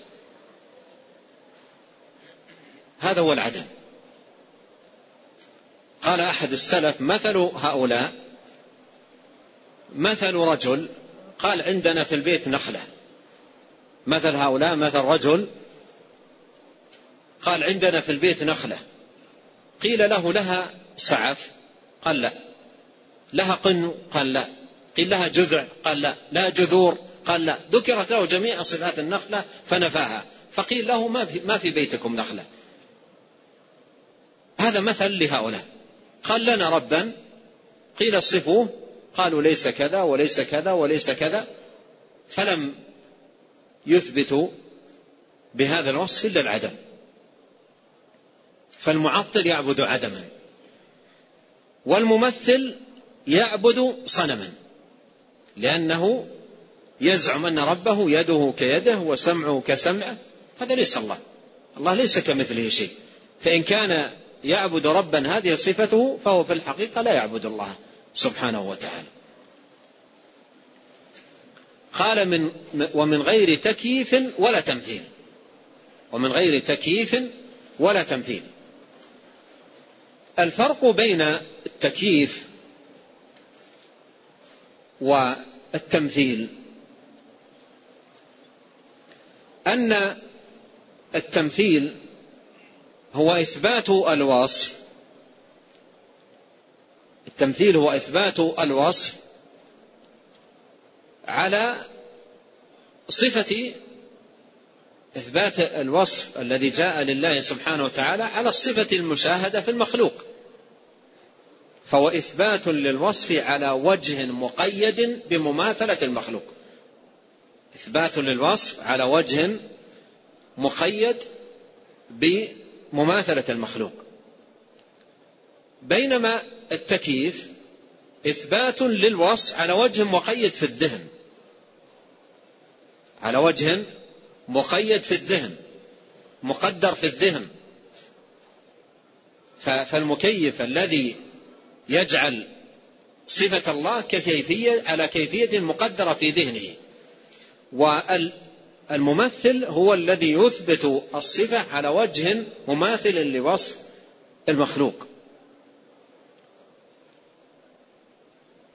هذا هو العدم. قال أحد السلف مثل هؤلاء مثل رجل، قال عندنا في البيت نخلة، مثل هؤلاء مثل رجل قال عندنا في البيت نخلة، قيل له لها سعف؟ قال لا. لها قنو؟ قال لا. قيل لها جذع؟ قال لا. لها جذور؟ قال لا. ذكرت له جميع صفات النخلة فنفاها، فقيل له ما في بيتكم نخلة. هذا مثل لهؤلاء. قال لنا ربا، قيل اصفوه، قالوا ليس كذا وليس كذا وليس كذا، فلم يثبتوا بهذا الوصف إلا العدم. فالمعطل يعبد عدما والممثل يعبد صنما، لأنه يزعم أن ربه يده كيده وسمعه كسمعه، هذا ليس الله، الله ليس كمثله شيء. فإن كان يعبد ربا هذه صفته فهو في الحقيقة لا يعبد الله سبحانه وتعالى. قال ومن غير تكييف ولا تمثيل، ومن غير تكييف ولا تمثيل. الفرق بين التكييف والتمثيل أن التمثيل هو إثبات الوصف، التمثيل هو إثبات الوصف على صفة إثبات الوصف الذي جاء لله سبحانه وتعالى على الصفة المشاهدة في المخلوق، فهو إثبات للوصف على وجه مقيد بمماثلة المخلوق، إثبات للوصف على وجه مقيد بمماثلة المخلوق، بينما التكييف إثبات للوصف على وجه مقيد في الذهن، على وجه مقيد في الذهن، مقدر في الذهن. فالمكيف الذي يجعل صفة الله ككيفية على كيفية مقدرة في ذهنه، والممثل هو الذي يثبت الصفة على وجه مماثل لوصف المخلوق.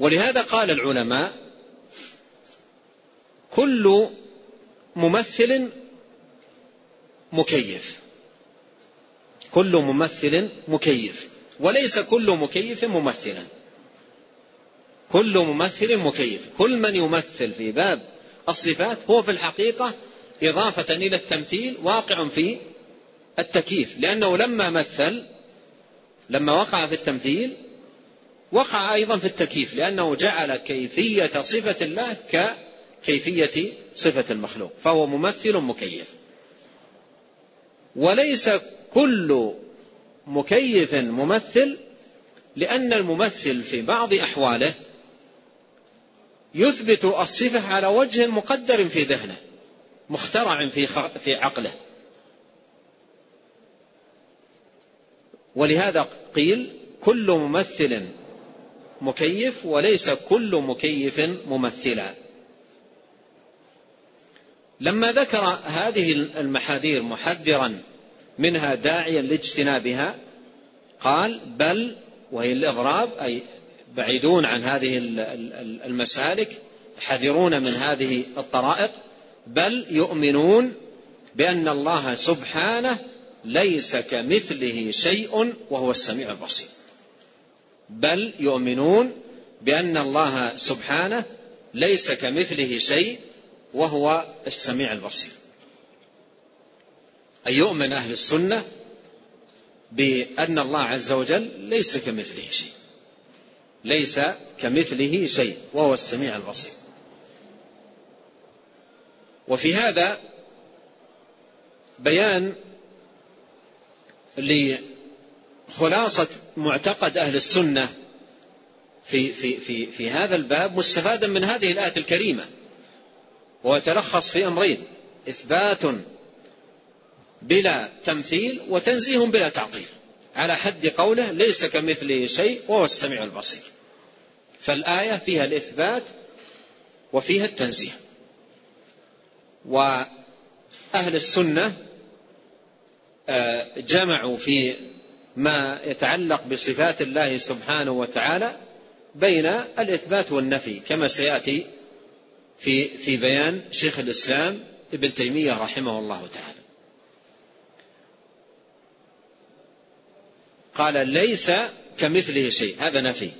ولهذا قال العلماء: كل ممثل مكيف، كل ممثل مكيف، وليس كل مكيف ممثلا، كل ممثل مكيف. كل من يمثل في باب الصفات هو في الحقيقة إضافة إلى التمثيل واقع في التكييف، لأنه لما وقع في التمثيل وقع أيضا في التكييف، لأنه جعل كيفية صفة الله ككيفية صفة المخلوق، فهو ممثل مكيف. وليس كل مكيف ممثل، لأن الممثل في بعض أحواله يثبت الصفة على وجه مقدر في ذهنه، مخترع في عقله. ولهذا قيل: كل ممثل مكيف وليس كل مكيف ممثلا. لما ذكر هذه المحاذير محذرا منها داعيا لاجتنابها قال: بل، وهي الإغراب، أي بعيدون عن هذه المسالك، حذرون من هذه الطرائق، بل يؤمنون بأن الله سبحانه ليس كمثله شيء وهو السميع البصير. بل يؤمنون بأن الله سبحانه ليس كمثله شيء وهو السميع البصير، أي يؤمن أهل السنة بأن الله عز وجل ليس كمثله شيء، ليس كمثله شيء وهو السميع البصير. وفي هذا بيان لخلاصة معتقد أهل السنة في هذا الباب، مستفادا من هذه الآية الكريمة، ويتلخص في أمرين: إثبات بلا تمثيل، وتنزيه بلا تعطيل، على حد قوله ليس كمثله شيء وهو السميع البصير. فالآية فيها الإثبات وفيها التنزيه. وأهل السنة جمعوا في ما يتعلق بصفات الله سبحانه وتعالى بين الإثبات والنفي، كما سيأتي في بيان شيخ الإسلام ابن تيمية رحمه الله تعالى. قال: ليس كمثله شيء، هذا نفي.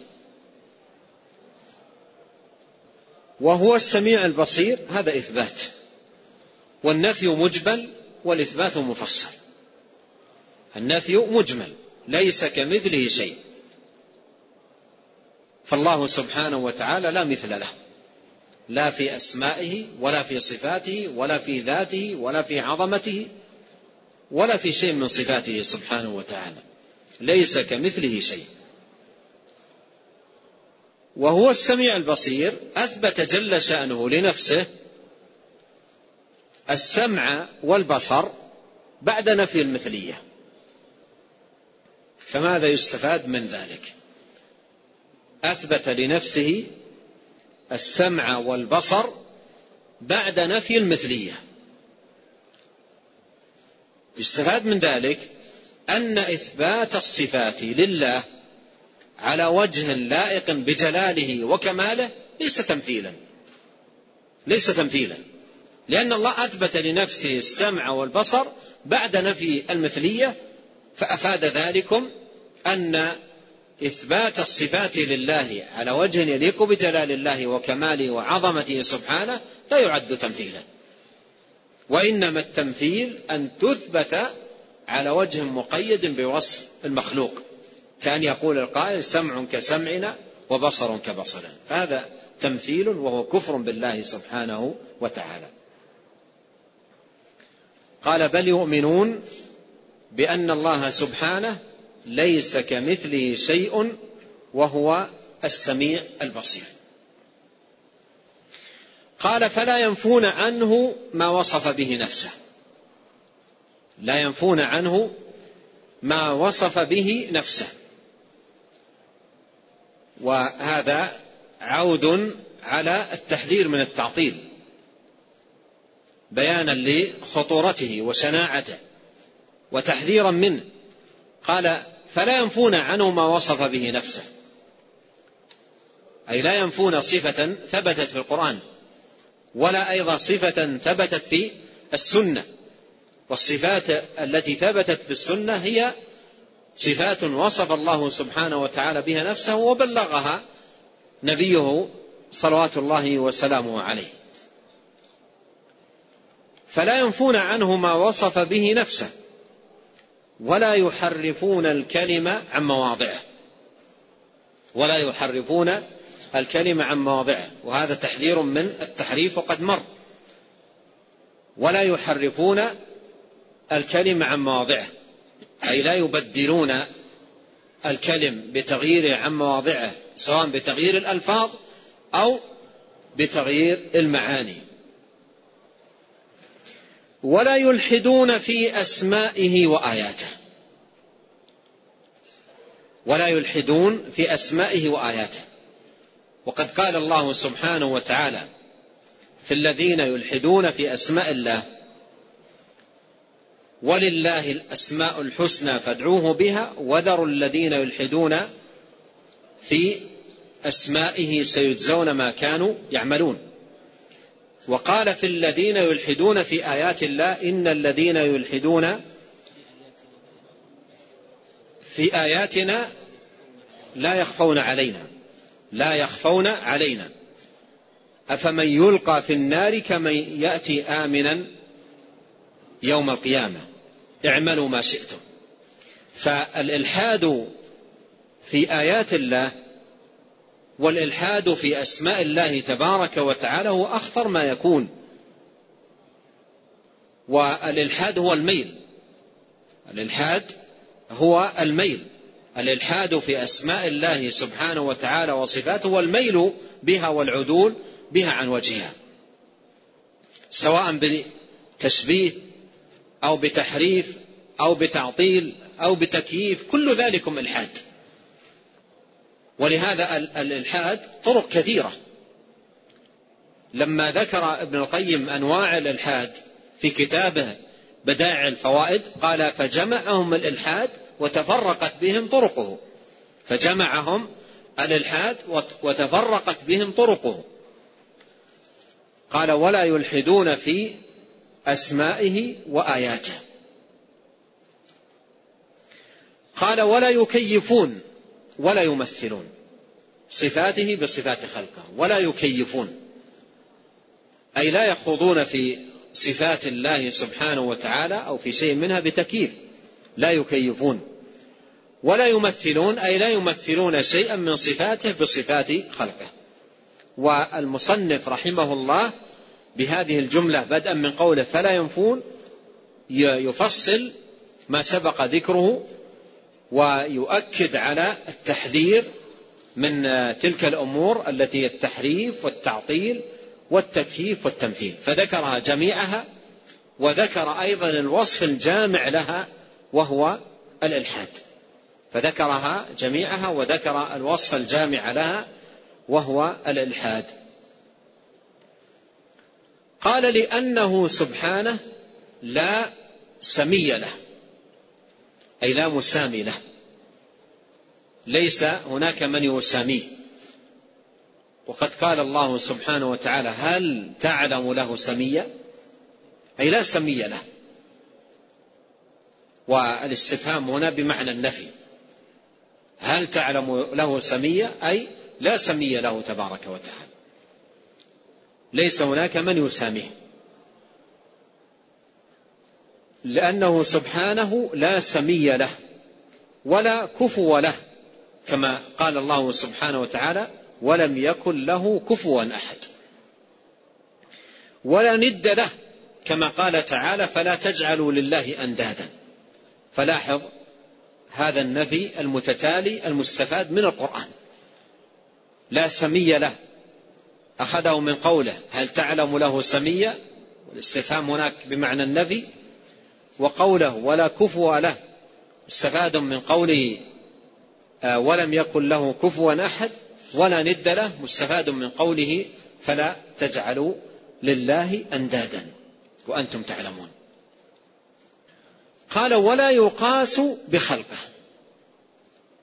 وهو السميع البصير، هذا إثبات. والنفي مجمل والإثبات مفصل. النفي مجمل: ليس كمثله شيء، فالله سبحانه وتعالى لا مثل له، لا في أسمائه ولا في صفاته ولا في ذاته ولا في عظمته ولا في شيء من صفاته سبحانه وتعالى. ليس كمثله شيء. وهو السميع البصير، أثبت جل شأنه لنفسه السمع والبصر بعد نفي المثلية. فماذا يستفاد من ذلك؟ أثبت لنفسه السمع والبصر بعد نفي المثلية. يستفاد من ذلك أن إثبات الصفات لله على وجه لائق بجلاله وكماله ليس تمثيلا، لأن الله أثبت لنفسه السمع والبصر بعد نفي المثلية، فأفاد ذلكم أن إثبات الصفات لله على وجه يليق بجلال الله وكماله وعظمته سبحانه لا يعد تمثيلا، وإنما التمثيل أن تثبت على وجه مقيد بوصف المخلوق، كأن يقول القائل سمع كسمعنا وبصر كبصرنا، فهذا تمثيل وهو كفر بالله سبحانه وتعالى. قال بل يؤمنون بأن الله سبحانه ليس كمثله شيء وهو السميع البصير. قال فلا ينفون عنه ما وصف به نفسه، لا ينفون عنه ما وصف به نفسه، وهذا عود على التحذير من التعطيل بيانا لخطورته وشناعته وتحذيرا منه. قال فلا ينفون عنه ما وصف به نفسه، أي لا ينفون صفة ثبتت في القرآن، ولا أيضا صفة ثبتت في السنة، والصفات التي ثبتت في السنة هي صفات وصف الله سبحانه وتعالى بها نفسه وبلغها نبيه صلوات الله وسلامه عليه. فلا ينفون عنه ما وصف به نفسه ولا يحرفون الكلمة عن مواضعه، ولا يحرفون الكلمة عن مواضعه، وهذا تحذير من التحريف وقد مر. ولا يحرفون الكلمة عن مواضعه، أي لا يبدلون الكلم بتغييره عن مواضعه، سواء بتغيير الألفاظ أو بتغيير المعاني. ولا يلحدون في أسمائه وآياته، ولا يلحدون في أسمائه وآياته، وقد قال الله سبحانه وتعالى في الذين يلحدون في أسماء الله ولله الأسماء الحسنى فادعوه بها وذروا الذين يلحدون في أسمائه سيجزون ما كانوا يعملون. وقال في الذين يلحدون في آيات الله إن الذين يلحدون في آياتنا لا يخفون علينا، لا يخفون علينا، أفمن يلقى في النار كمن يأتي آمنا يوم القيامة اعملوا ما شئتم. فالإلحاد في آيات الله والإلحاد في أسماء الله تبارك وتعالى هو أخطر ما يكون، والإلحاد هو الميل، الإلحاد هو الميل، الإلحاد في أسماء الله سبحانه وتعالى وصفاته والميل بها والعدول بها عن وجهها، سواء بتشبيه أو بتحريف أو بتعطيل أو بتكييف، كل ذلكم إلحاد. ولهذا الإلحاد طرق كثيرة. لما ذكر ابن القيم أنواع الإلحاد في كتابه بدائع الفوائد قال فجمعهم الإلحاد وتفرقت بهم طرقه، فجمعهم الإلحاد وتفرقت بهم طرقه. قال ولا يلحدون في أسمائه وآياته. قال ولا يكيفون ولا يمثلون صفاته بصفات خلقه، ولا يكيفون، أي لا يخوضون في صفات الله سبحانه وتعالى أو في شيء منها بتكييف، لا يكيفون. ولا يمثلون، أي لا يمثلون شيئا من صفاته بصفات خلقه. والمصنف رحمه الله بهذه الجملة بدءا من قوله فلا ينفون يفصل ما سبق ذكره ويؤكد على التحذير من تلك الأمور التي هي التحريف والتعطيل والتكييف والتمثيل، فذكرها جميعها وذكر أيضا الوصف الجامع لها وهو الإلحاد، فذكرها جميعها وذكر الوصف الجامع لها وهو الإلحاد. قال لأنه سبحانه لا سمي له، أي لا مسامي له، ليس هناك من يساميه. وقد قال الله سبحانه وتعالى هل تعلم له سميا، أي لا سمي له، والاستفهام هنا بمعنى النفي، هل تعلم له سميا، أي لا سمي له تبارك وتعالى، ليس هناك من يساميه. لأنه سبحانه لا سمي له ولا كفو له، كما قال الله سبحانه وتعالى: ولم يكن له كفوا أحد. ولا ند له، كما قال تعالى: فلا تجعلوا لله أندادا. فلاحظ هذا النفي المتتالي المستفاد من القرآن. لا سمي له أخذه من قوله: هل تعلم له سميا؟ والاستفهام هناك بمعنى النفي. وقوله: ولا كفوا له، استفاد من قوله ولم يكن له كفوا أحد. ولا ند له مستفاد من قوله: فلا تجعلوا لله أندادا وأنتم تعلمون. قال: ولا يقاس بخلقه.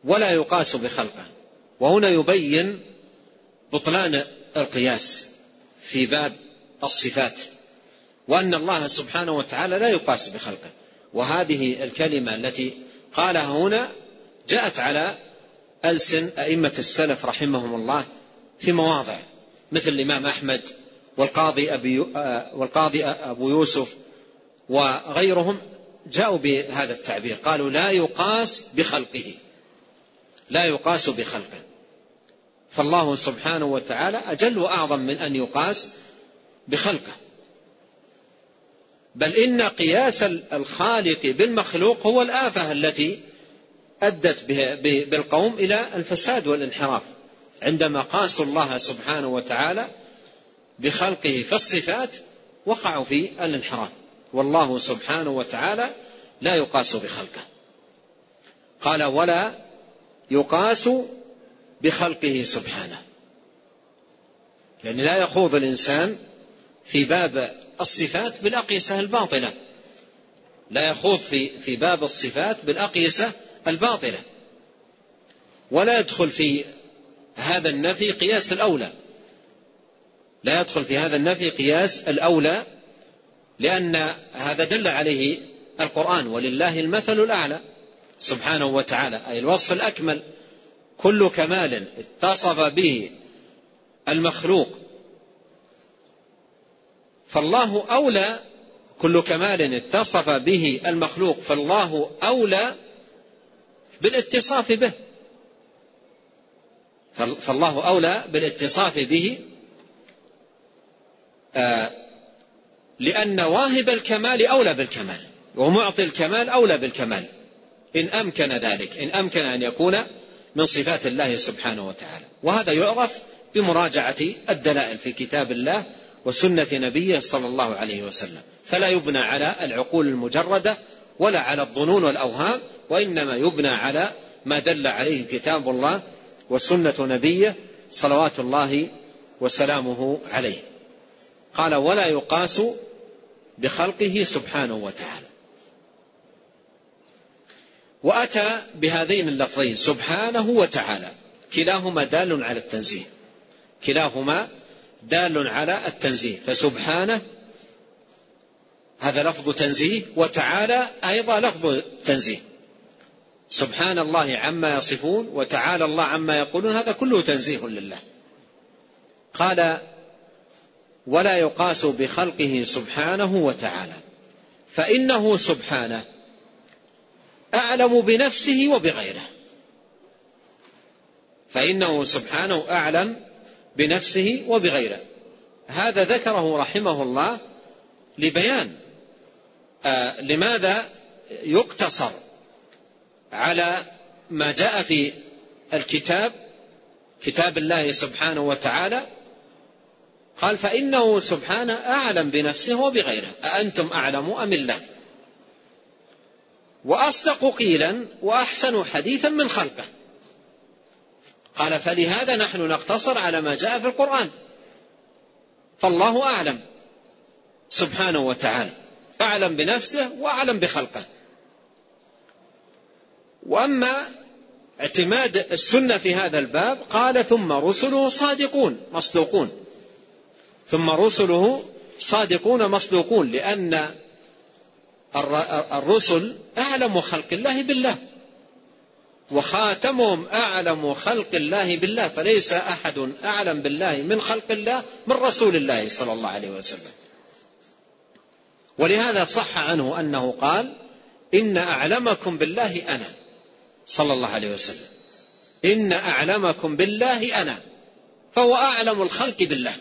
ولا يقاس بخلقه، وهنا يبين بطلان القياس في باب الصفات، وأن الله سبحانه وتعالى لا يقاس بخلقه. وهذه الكلمة التي قالها هنا جاءت على ألسن أئمة السلف رحمهم الله في مواضع، مثل الإمام أحمد والقاضي أبو يوسف وغيرهم، جاءوا بهذا التعبير، قالوا: لا يقاس بخلقه، لا يقاس بخلقه. فالله سبحانه وتعالى أجل وأعظم من أن يقاس بخلقه، بل إن قياس الخالق بالمخلوق هو الآفة التي أدت بالقوم إلى الفساد والانحراف، عندما قاسوا الله سبحانه وتعالى بخلقه في الصفات وقعوا في الانحراف. والله سبحانه وتعالى لا يقاس بخلقه. قال: ولا يقاس بخلقه سبحانه، يعني لا يخوض الإنسان في باب الصفات بالأقيسة الباطلة، لا يخوض في باب الصفات بالأقيسة الباطلة، ولا يدخل في هذا النفي قياس الأولى، لا يدخل في هذا النفي قياس الأولى، لأن هذا دل عليه القرآن: ولله المثل الأعلى سبحانه وتعالى، أي الوصف الأكمل، كل كمال اتصف به المخلوق. فالله أولى، كل كمال اتصف به المخلوق، فالله أولى بالاتصاف به، فالله أولى بالاتصاف به، لأن واهب الكمال أولى بالكمال، ومعطي الكمال أولى بالكمال، إن أمكن ذلك، إن أمكن أن يكون من صفات الله سبحانه وتعالى. وهذا يعرف بمراجعة الدلائل في كتاب الله وسنة نبيه صلى الله عليه وسلم، فلا يبنى على العقول المجردة ولا على الظنون والأوهام، وإنما يبنى على ما دل عليه كتاب الله وسنة نبيه صلوات الله وسلامه عليه. قال: ولا يقاس بخلقه سبحانه وتعالى. وأتى بهذين اللفظين سبحانه وتعالى، كلاهما دال على التنزيه، كلاهما دال على التنزيه. فسبحانه هذا لفظ تنزيه، وتعالى أيضا لفظ تنزيه. سبحان الله عما يصفون، وتعالى الله عما يقولون، هذا كله تنزيه لله. قال: ولا يقاس بخلقه سبحانه وتعالى، فإنه سبحانه أعلم بنفسه وبغيره. فإنه سبحانه أعلم بنفسه وبغيره، هذا ذكره رحمه الله لبيان لماذا يقتصر على ما جاء في الكتاب، كتاب الله سبحانه وتعالى. قال: فإنه سبحانه أعلم بنفسه وبغيره، أأنتم أعلم أم الله، وأصدق قيلا وأحسن حديثا من خلقه. قال: فلهذا نحن نقتصر على ما جاء في القرآن، فالله أعلم سبحانه وتعالى، أعلم بنفسه وأعلم بخلقه. وأما اعتماد السنة في هذا الباب، قال: ثم رسله صادقون مصدوقون، ثم رسله صادقون مصدوقون، لأن الرسل أعلم خلق الله بالله، وخاتمهم أعلم خلق الله بالله، فليس أحد أعلم بالله من خلق الله من رسول الله صلى الله عليه وسلم. ولهذا صح عنه أنه قال: إن أعلمكم بالله أنا، صلى الله عليه وسلم، إن أعلمكم بالله أنا، فهو أعلم الخلق بالله.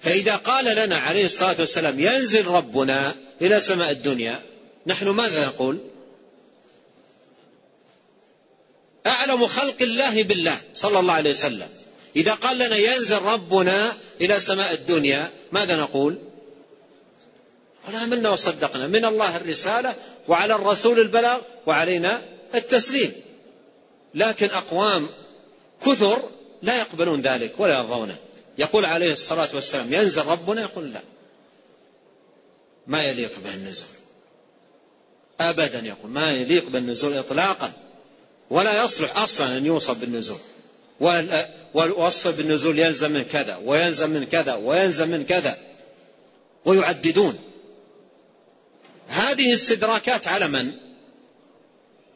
فإذا قال لنا عليه الصلاة والسلام: ينزل ربنا إلى سماء الدنيا، نحن ماذا نقول؟ أعلم خلق الله بالله صلى الله عليه وسلم. إذا قال لنا: ينزل ربنا إلى سماء الدنيا، ماذا نقول؟ قلنا آمنا وصدقنا، من الله الرسالة وعلى الرسول البلاغ وعلينا التسليم. لكن أقوام كثر لا يقبلون ذلك ولا يرضونه. يقول عليه الصلاة والسلام: ينزل ربنا، يقول لا، ما يليق به النزول أبدا، يقول ما يليق بالنزول إطلاقا، ولا يصلح أصلا أن يوصف بالنزول، والوصف بالنزول يلزم من كذا ويلزم من كذا ويلزم من كذا، ويعددون. هذه استدراكات على من؟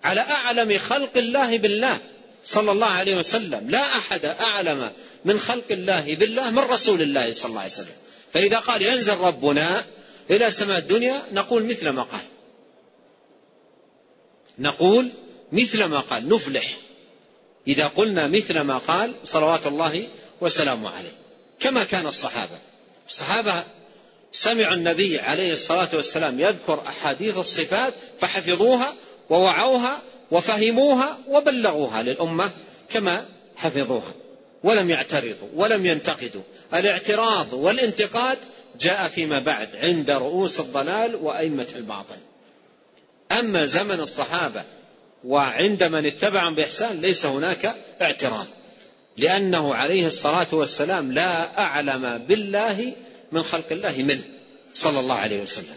على أعلم خلق الله بالله صلى الله عليه وسلم. لا أحد أعلم من خلق الله بالله من رسول الله صلى الله عليه وسلم. فإذا قال: ينزل ربنا إلى سماء الدنيا، نقول مثل ما قال، نقول مثل ما قال، نفلح إذا قلنا مثل ما قال صلوات الله وسلامه عليه، كما كان الصحابة. الصحابة سمعوا النبي عليه الصلاة والسلام يذكر أحاديث الصفات فحفظوها ووعوها وفهموها وبلغوها للأمة كما حفظوها، ولم يعترضوا ولم ينتقدوا. الاعتراض والانتقاد جاء فيما بعد عند رؤوس الضلال وأئمة الباطل. أما زمن الصحابة وعند من اتبعهم بإحسان ليس هناك اعتراض، لأنه عليه الصلاة والسلام لا أعلم بالله من خلق الله منه صلى الله عليه وسلم.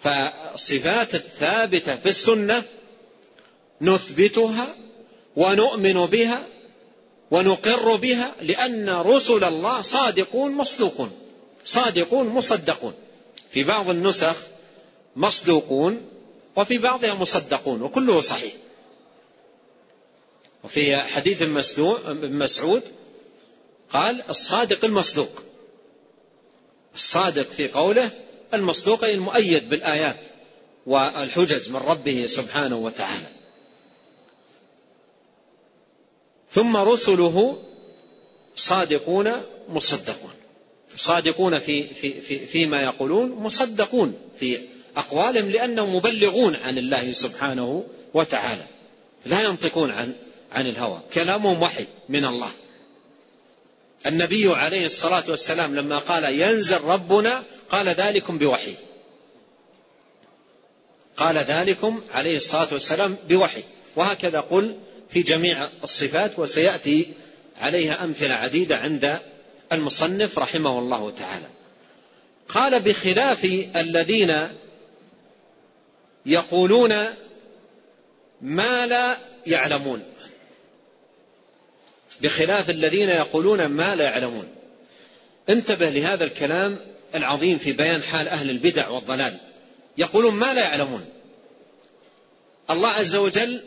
فالصفات الثابتة في السنة نثبتها ونؤمن بها ونقر بها، لأن رسل الله صادقون مصدوقون، صادقون مصدقون. في بعض النسخ مصدوقون وفي بعضها مصدقون، وكله صحيح. وفي حديث ابن مسعود قال: الصادق المصدوق، الصادق في قوله، المصدوق المؤيد بالآيات والحجج من ربه سبحانه وتعالى. ثم رسله صادقون مصدقون، صادقون فيما يقولون، مصدقون في أقوالهم، لأنهم مبلغون عن الله سبحانه وتعالى، لا ينطقون عن الهوى، كلامهم وحي من الله. النبي عليه الصلاة والسلام لما قال: ينزل ربنا، قال ذلكم بوحي، قال ذلكم عليه الصلاة والسلام بوحي. وهكذا قل في جميع الصفات، وسيأتي عليها أمثلة عديدة عند المصنف رحمه الله تعالى. قال: بخلاف الذين يقولون ما لا يعلمون، بخلاف الذين يقولون ما لا يعلمون. انتبه لهذا الكلام العظيم في بيان حال أهل البدع والضلال. يقولون ما لا يعلمون. الله عز وجل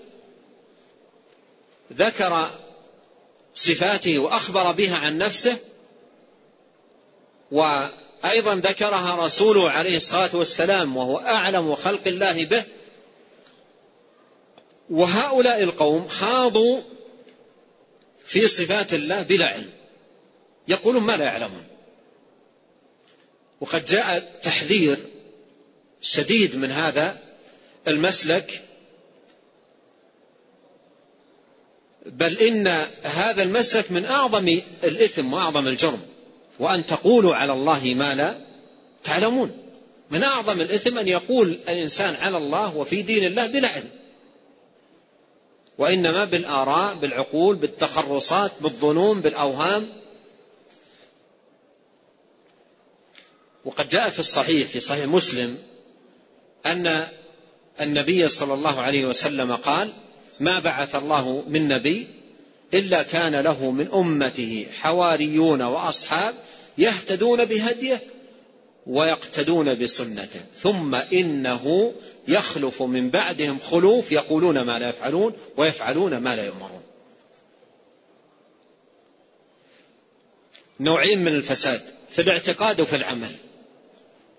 ذكر صفاته وأخبر بها عن نفسه، وأيضا ذكرها رسوله عليه الصلاة والسلام وهو أعلم خلق الله به. وهؤلاء القوم خاضوا في صفات الله بلا علم، يقولون ما لا يعلمون. وقد جاء تحذير شديد من هذا المسلك، بل إن هذا المسلك من أعظم الإثم وأعظم الجرم، وأن تقولوا على الله ما لا تعلمون. من أعظم الإثم أن يقول الإنسان على الله وفي دين الله بلا علم، وإنما بالآراء، بالعقول، بالتخرصات، بالظنون، بالأوهام. وقد جاء في الصحيح، في صحيح مسلم، أن النبي صلى الله عليه وسلم قال: ما بعث الله من نبي إلا كان له من أمته حواريون وأصحاب يهتدون بهديه ويقتدون بسنته، ثم إنه يخلف من بعدهم خلوف يقولون ما لا يفعلون ويفعلون ما لا يؤمرون. نوعين من الفساد، في الاعتقاد وفي العمل.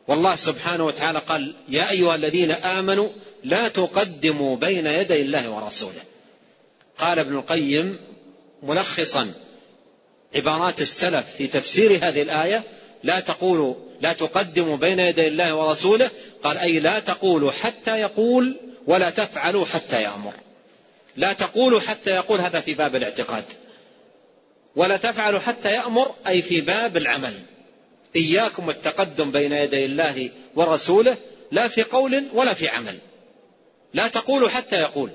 والله سبحانه وتعالى قال يا أيها الذين آمنوا لا تقدموا بين يدي الله ورسوله. قال ابن القيم ملخصا عبارات السلف في تفسير هذه الآية: لا تقولوا لا تقدموا بين يدي الله ورسوله، قال أي لا تقولوا حتى يقول ولا تفعلوا حتى يأمر. لا تقولوا حتى يقول، هذا في باب الاعتقاد، ولا تفعلوا حتى يأمر أي في باب العمل. إياكم التقدم بين يدي الله ورسوله، لا في قول ولا في عمل. لا تقولوا حتى يقول،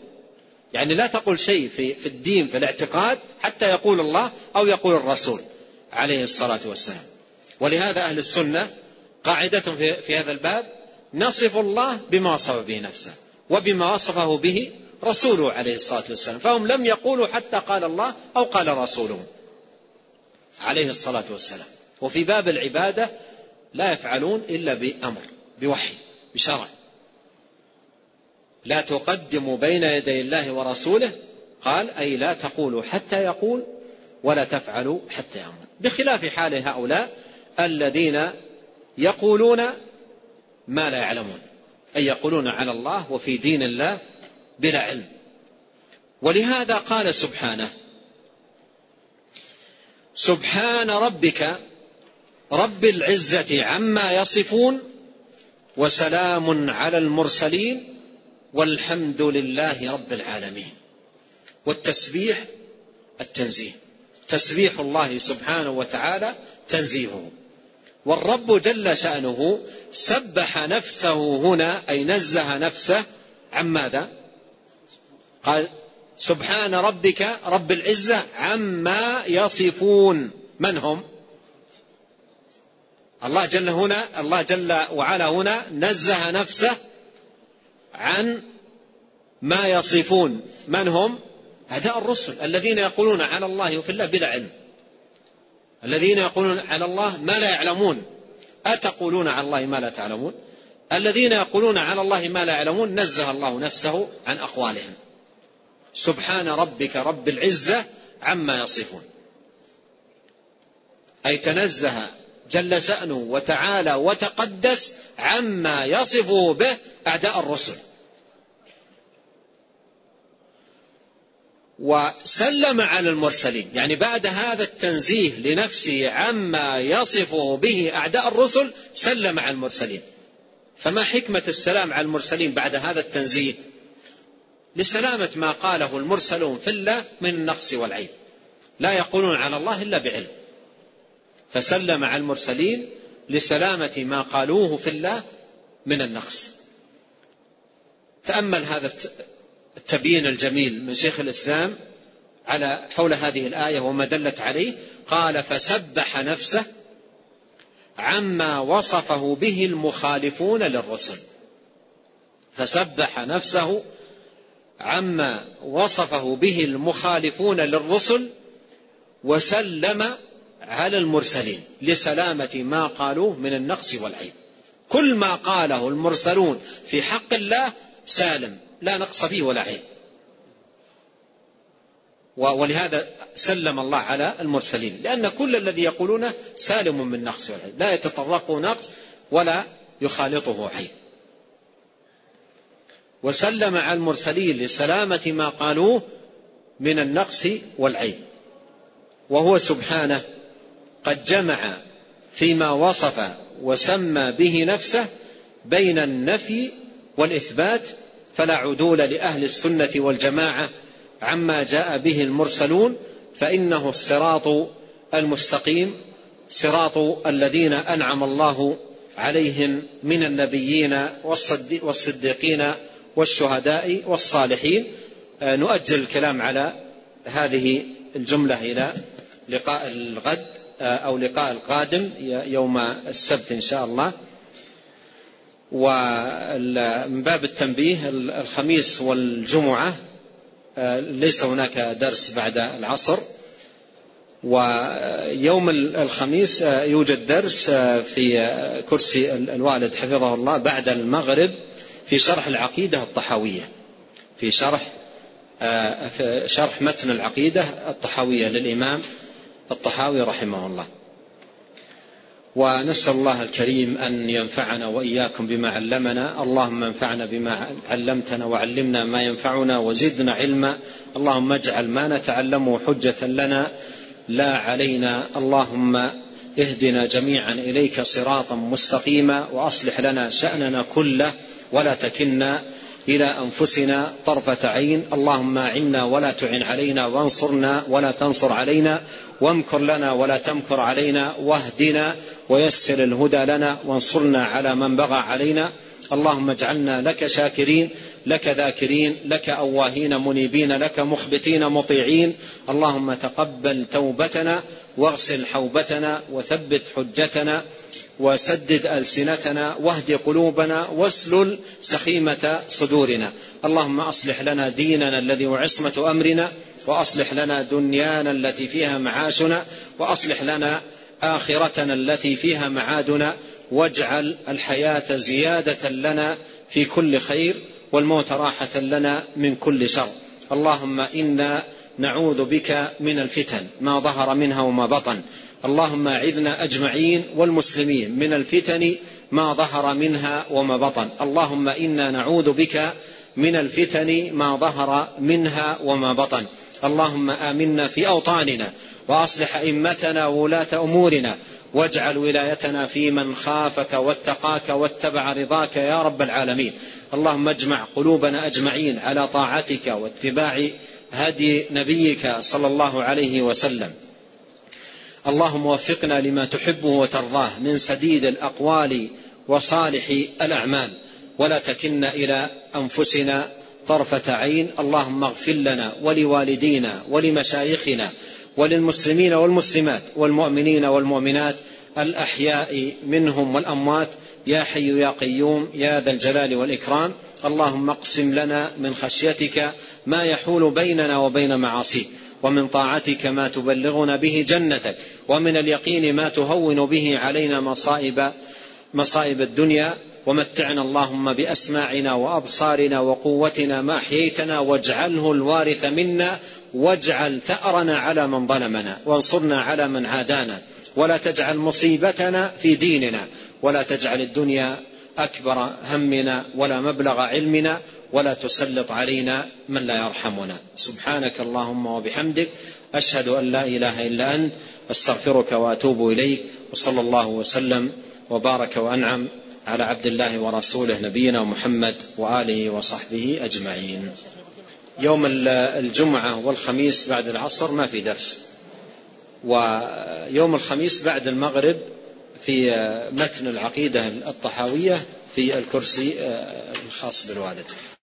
يعني لا تقول شيء في الدين في الاعتقاد حتى يقول الله أو يقول الرسول عليه الصلاة والسلام. ولهذا أهل السنة قاعدتهم في هذا الباب: نصف الله بما وصف به نفسه وبما وصفه به رسوله عليه الصلاة والسلام، فهم لم يقولوا حتى قال الله أو قال رسوله عليه الصلاة والسلام. وفي باب العبادة لا يفعلون إلا بأمر، بوحي، بشرع. لا تقدموا بين يدي الله ورسوله، قال أي لا تقولوا حتى يقول ولا تفعلوا حتى يأمر، بخلاف حال هؤلاء الذين يقولون ما لا يعلمون، أي يقولون على الله وفي دين الله بلا علم. ولهذا قال سبحانه: سبحان ربك رب العزة عما يصفون وسلام على المرسلين والحمد لله رب العالمين. والتسبيح التنزيه، تسبيح الله سبحانه وتعالى تنزيهه. والرب جل شأنه سبح نفسه هنا، أي نزه نفسه عن ماذا؟ قال سبحان ربك رب العزة عما يصفون. من هم؟ الله جل وعلا هنا نزه نفسه عن ما يصفون. من هم؟ أعداء الرسل الذين يقولون على الله وفي الله بلا علم، الذين يقولون على الله ما لا يعلمون. أتقولون على الله ما لا تعلمون؟ الذين يقولون على الله ما لا يعلمون نزه الله نفسه عن أقوالهم. سبحان ربك رب العزة عما يصفون، أي تنزه جل شأنه وتعالى وتقدس عما يصفه به أعداء الرسل، وسلم على المرسلين. يعني بعد هذا التنزيه لنفسه عما يصفه به أعداء الرسل سلم على المرسلين. فما حكمة السلام على المرسلين بعد هذا التنزيه؟ لسلامة ما قاله المرسلون في الله من النقص والعيب، لا يقولون على الله إلا بعلم، فسلم على المرسلين لسلامة ما قالوه في الله من النقص. تأمل هذا التبيين الجميل من شيخ الإسلام على حول هذه الآية وما دلت عليه. قال: فسبح نفسه عما وصفه به المخالفون للرسل. فسبح نفسه عما وصفه به المخالفون للرسل وسلم على المرسلين لسلامة ما قالوه من النقص والعيب. كل ما قاله المرسلون في حق الله سالم، لا نقص فيه ولا عيب. ولهذا سلم الله على المرسلين، لأن كل الذي يقولونه سالم من نقص والعيب، لا يتطرقه نقص ولا يخالطه عيب. وسلم على المرسلين لسلامة ما قالوه من النقص والعيب. وهو سبحانه قد جمع فيما وصف وسمى به نفسه بين النفي والإثبات، فلا عدول لأهل السنة والجماعة عما جاء به المرسلون، فإنه الصراط المستقيم، صراط الذين أنعم الله عليهم من النبيين والصديقين والشهداء والصالحين. نؤجل الكلام على هذه الجملة إلى لقاء الغد أو لقاء القادم يوم السبت إن شاء الله. ومن باب التنبيه، الخميس والجمعة ليس هناك درس بعد العصر، ويوم الخميس يوجد درس في كرسي الوالد حفظه الله بعد المغرب في شرح العقيدة الطحاوية، في شرح متن العقيدة الطحاوية للإمام الطحاوي رحمه الله. ونسأل الله الكريم أن ينفعنا وإياكم بما علمنا. اللهم انفعنا بما علمتنا وعلمنا ما ينفعنا وزدنا علما. اللهم اجعل ما نتعلمه حجة لنا لا علينا. اللهم اهدنا جميعا إليك صراطا مستقيما وأصلح لنا شأننا كله ولا تكلنا إلى أنفسنا طرفة عين. اللهم أعنا ولا تعن علينا وانصرنا ولا تنصر علينا وامكر لنا ولا تمكر علينا واهدنا ويسر الهدى لنا وانصرنا على من بغى علينا. اللهم اجعلنا لك شاكرين لك ذاكرين لك أواهين منيبين لك مخبتين مطيعين. اللهم تقبل توبتنا واغسل حوبتنا وثبت حجتنا وسدد ألسنتنا واهد قلوبنا واسلل سخيمة صدورنا. اللهم أصلح لنا ديننا الذي هو عصمة أمرنا وأصلح لنا دنيانا التي فيها معاشنا وأصلح لنا آخرتنا التي فيها معادنا واجعل الحياة زيادة لنا في كل خير والموت راحة لنا من كل شر. اللهم إنا نعوذ بك من الفتن ما ظهر منها وما بطن. اللهم أعذنا أجمعين والمسلمين من الفتن ما ظهر منها وما بطن. اللهم إنا نعوذ بك من الفتن ما ظهر منها وما بطن. اللهم آمنا في أوطاننا وأصلح أئمتنا وولاة أمورنا واجعل ولايتنا في من خافك واتقاك واتبع رضاك يا رب العالمين. اللهم اجمع قلوبنا أجمعين على طاعتك واتباع هدي نبيك صلى الله عليه وسلم. اللهم وفقنا لما تحبه وترضاه من سديد الأقوال وصالح الأعمال ولا تكلنا إلى أنفسنا طرفة عين. اللهم اغفر لنا ولوالدينا ولمشايخنا وللمسلمين والمسلمات والمؤمنين والمؤمنات الأحياء منهم والأموات يا حي يا قيوم يا ذا الجلال والإكرام. اللهم اقسم لنا من خشيتك ما يحول بيننا وبين معاصيك ومن طاعتك ما تبلغنا به جنتك ومن اليقين ما تهون به علينا مصائب الدنيا. ومتعنا اللهم بأسماعنا وأبصارنا وقوتنا ما أحييتنا واجعله الوارث منا واجعل ثأرنا على من ظلمنا وانصرنا على من عادانا ولا تجعل مصيبتنا في ديننا ولا تجعل الدنيا أكبر همنا ولا مبلغ علمنا ولا تسلط علينا من لا يرحمنا. سبحانك اللهم وبحمدك أشهد أن لا إله إلا أنت أستغفرك وأتوب إليك. وصلى الله وسلم وبارك وأنعم على عبد الله ورسوله نبينا محمد وآله وصحبه أجمعين. يوم الجمعة والخميس بعد العصر ما في درس، ويوم الخميس بعد المغرب في متن العقيدة الطحاوية في الكرسي الخاص بالوالد.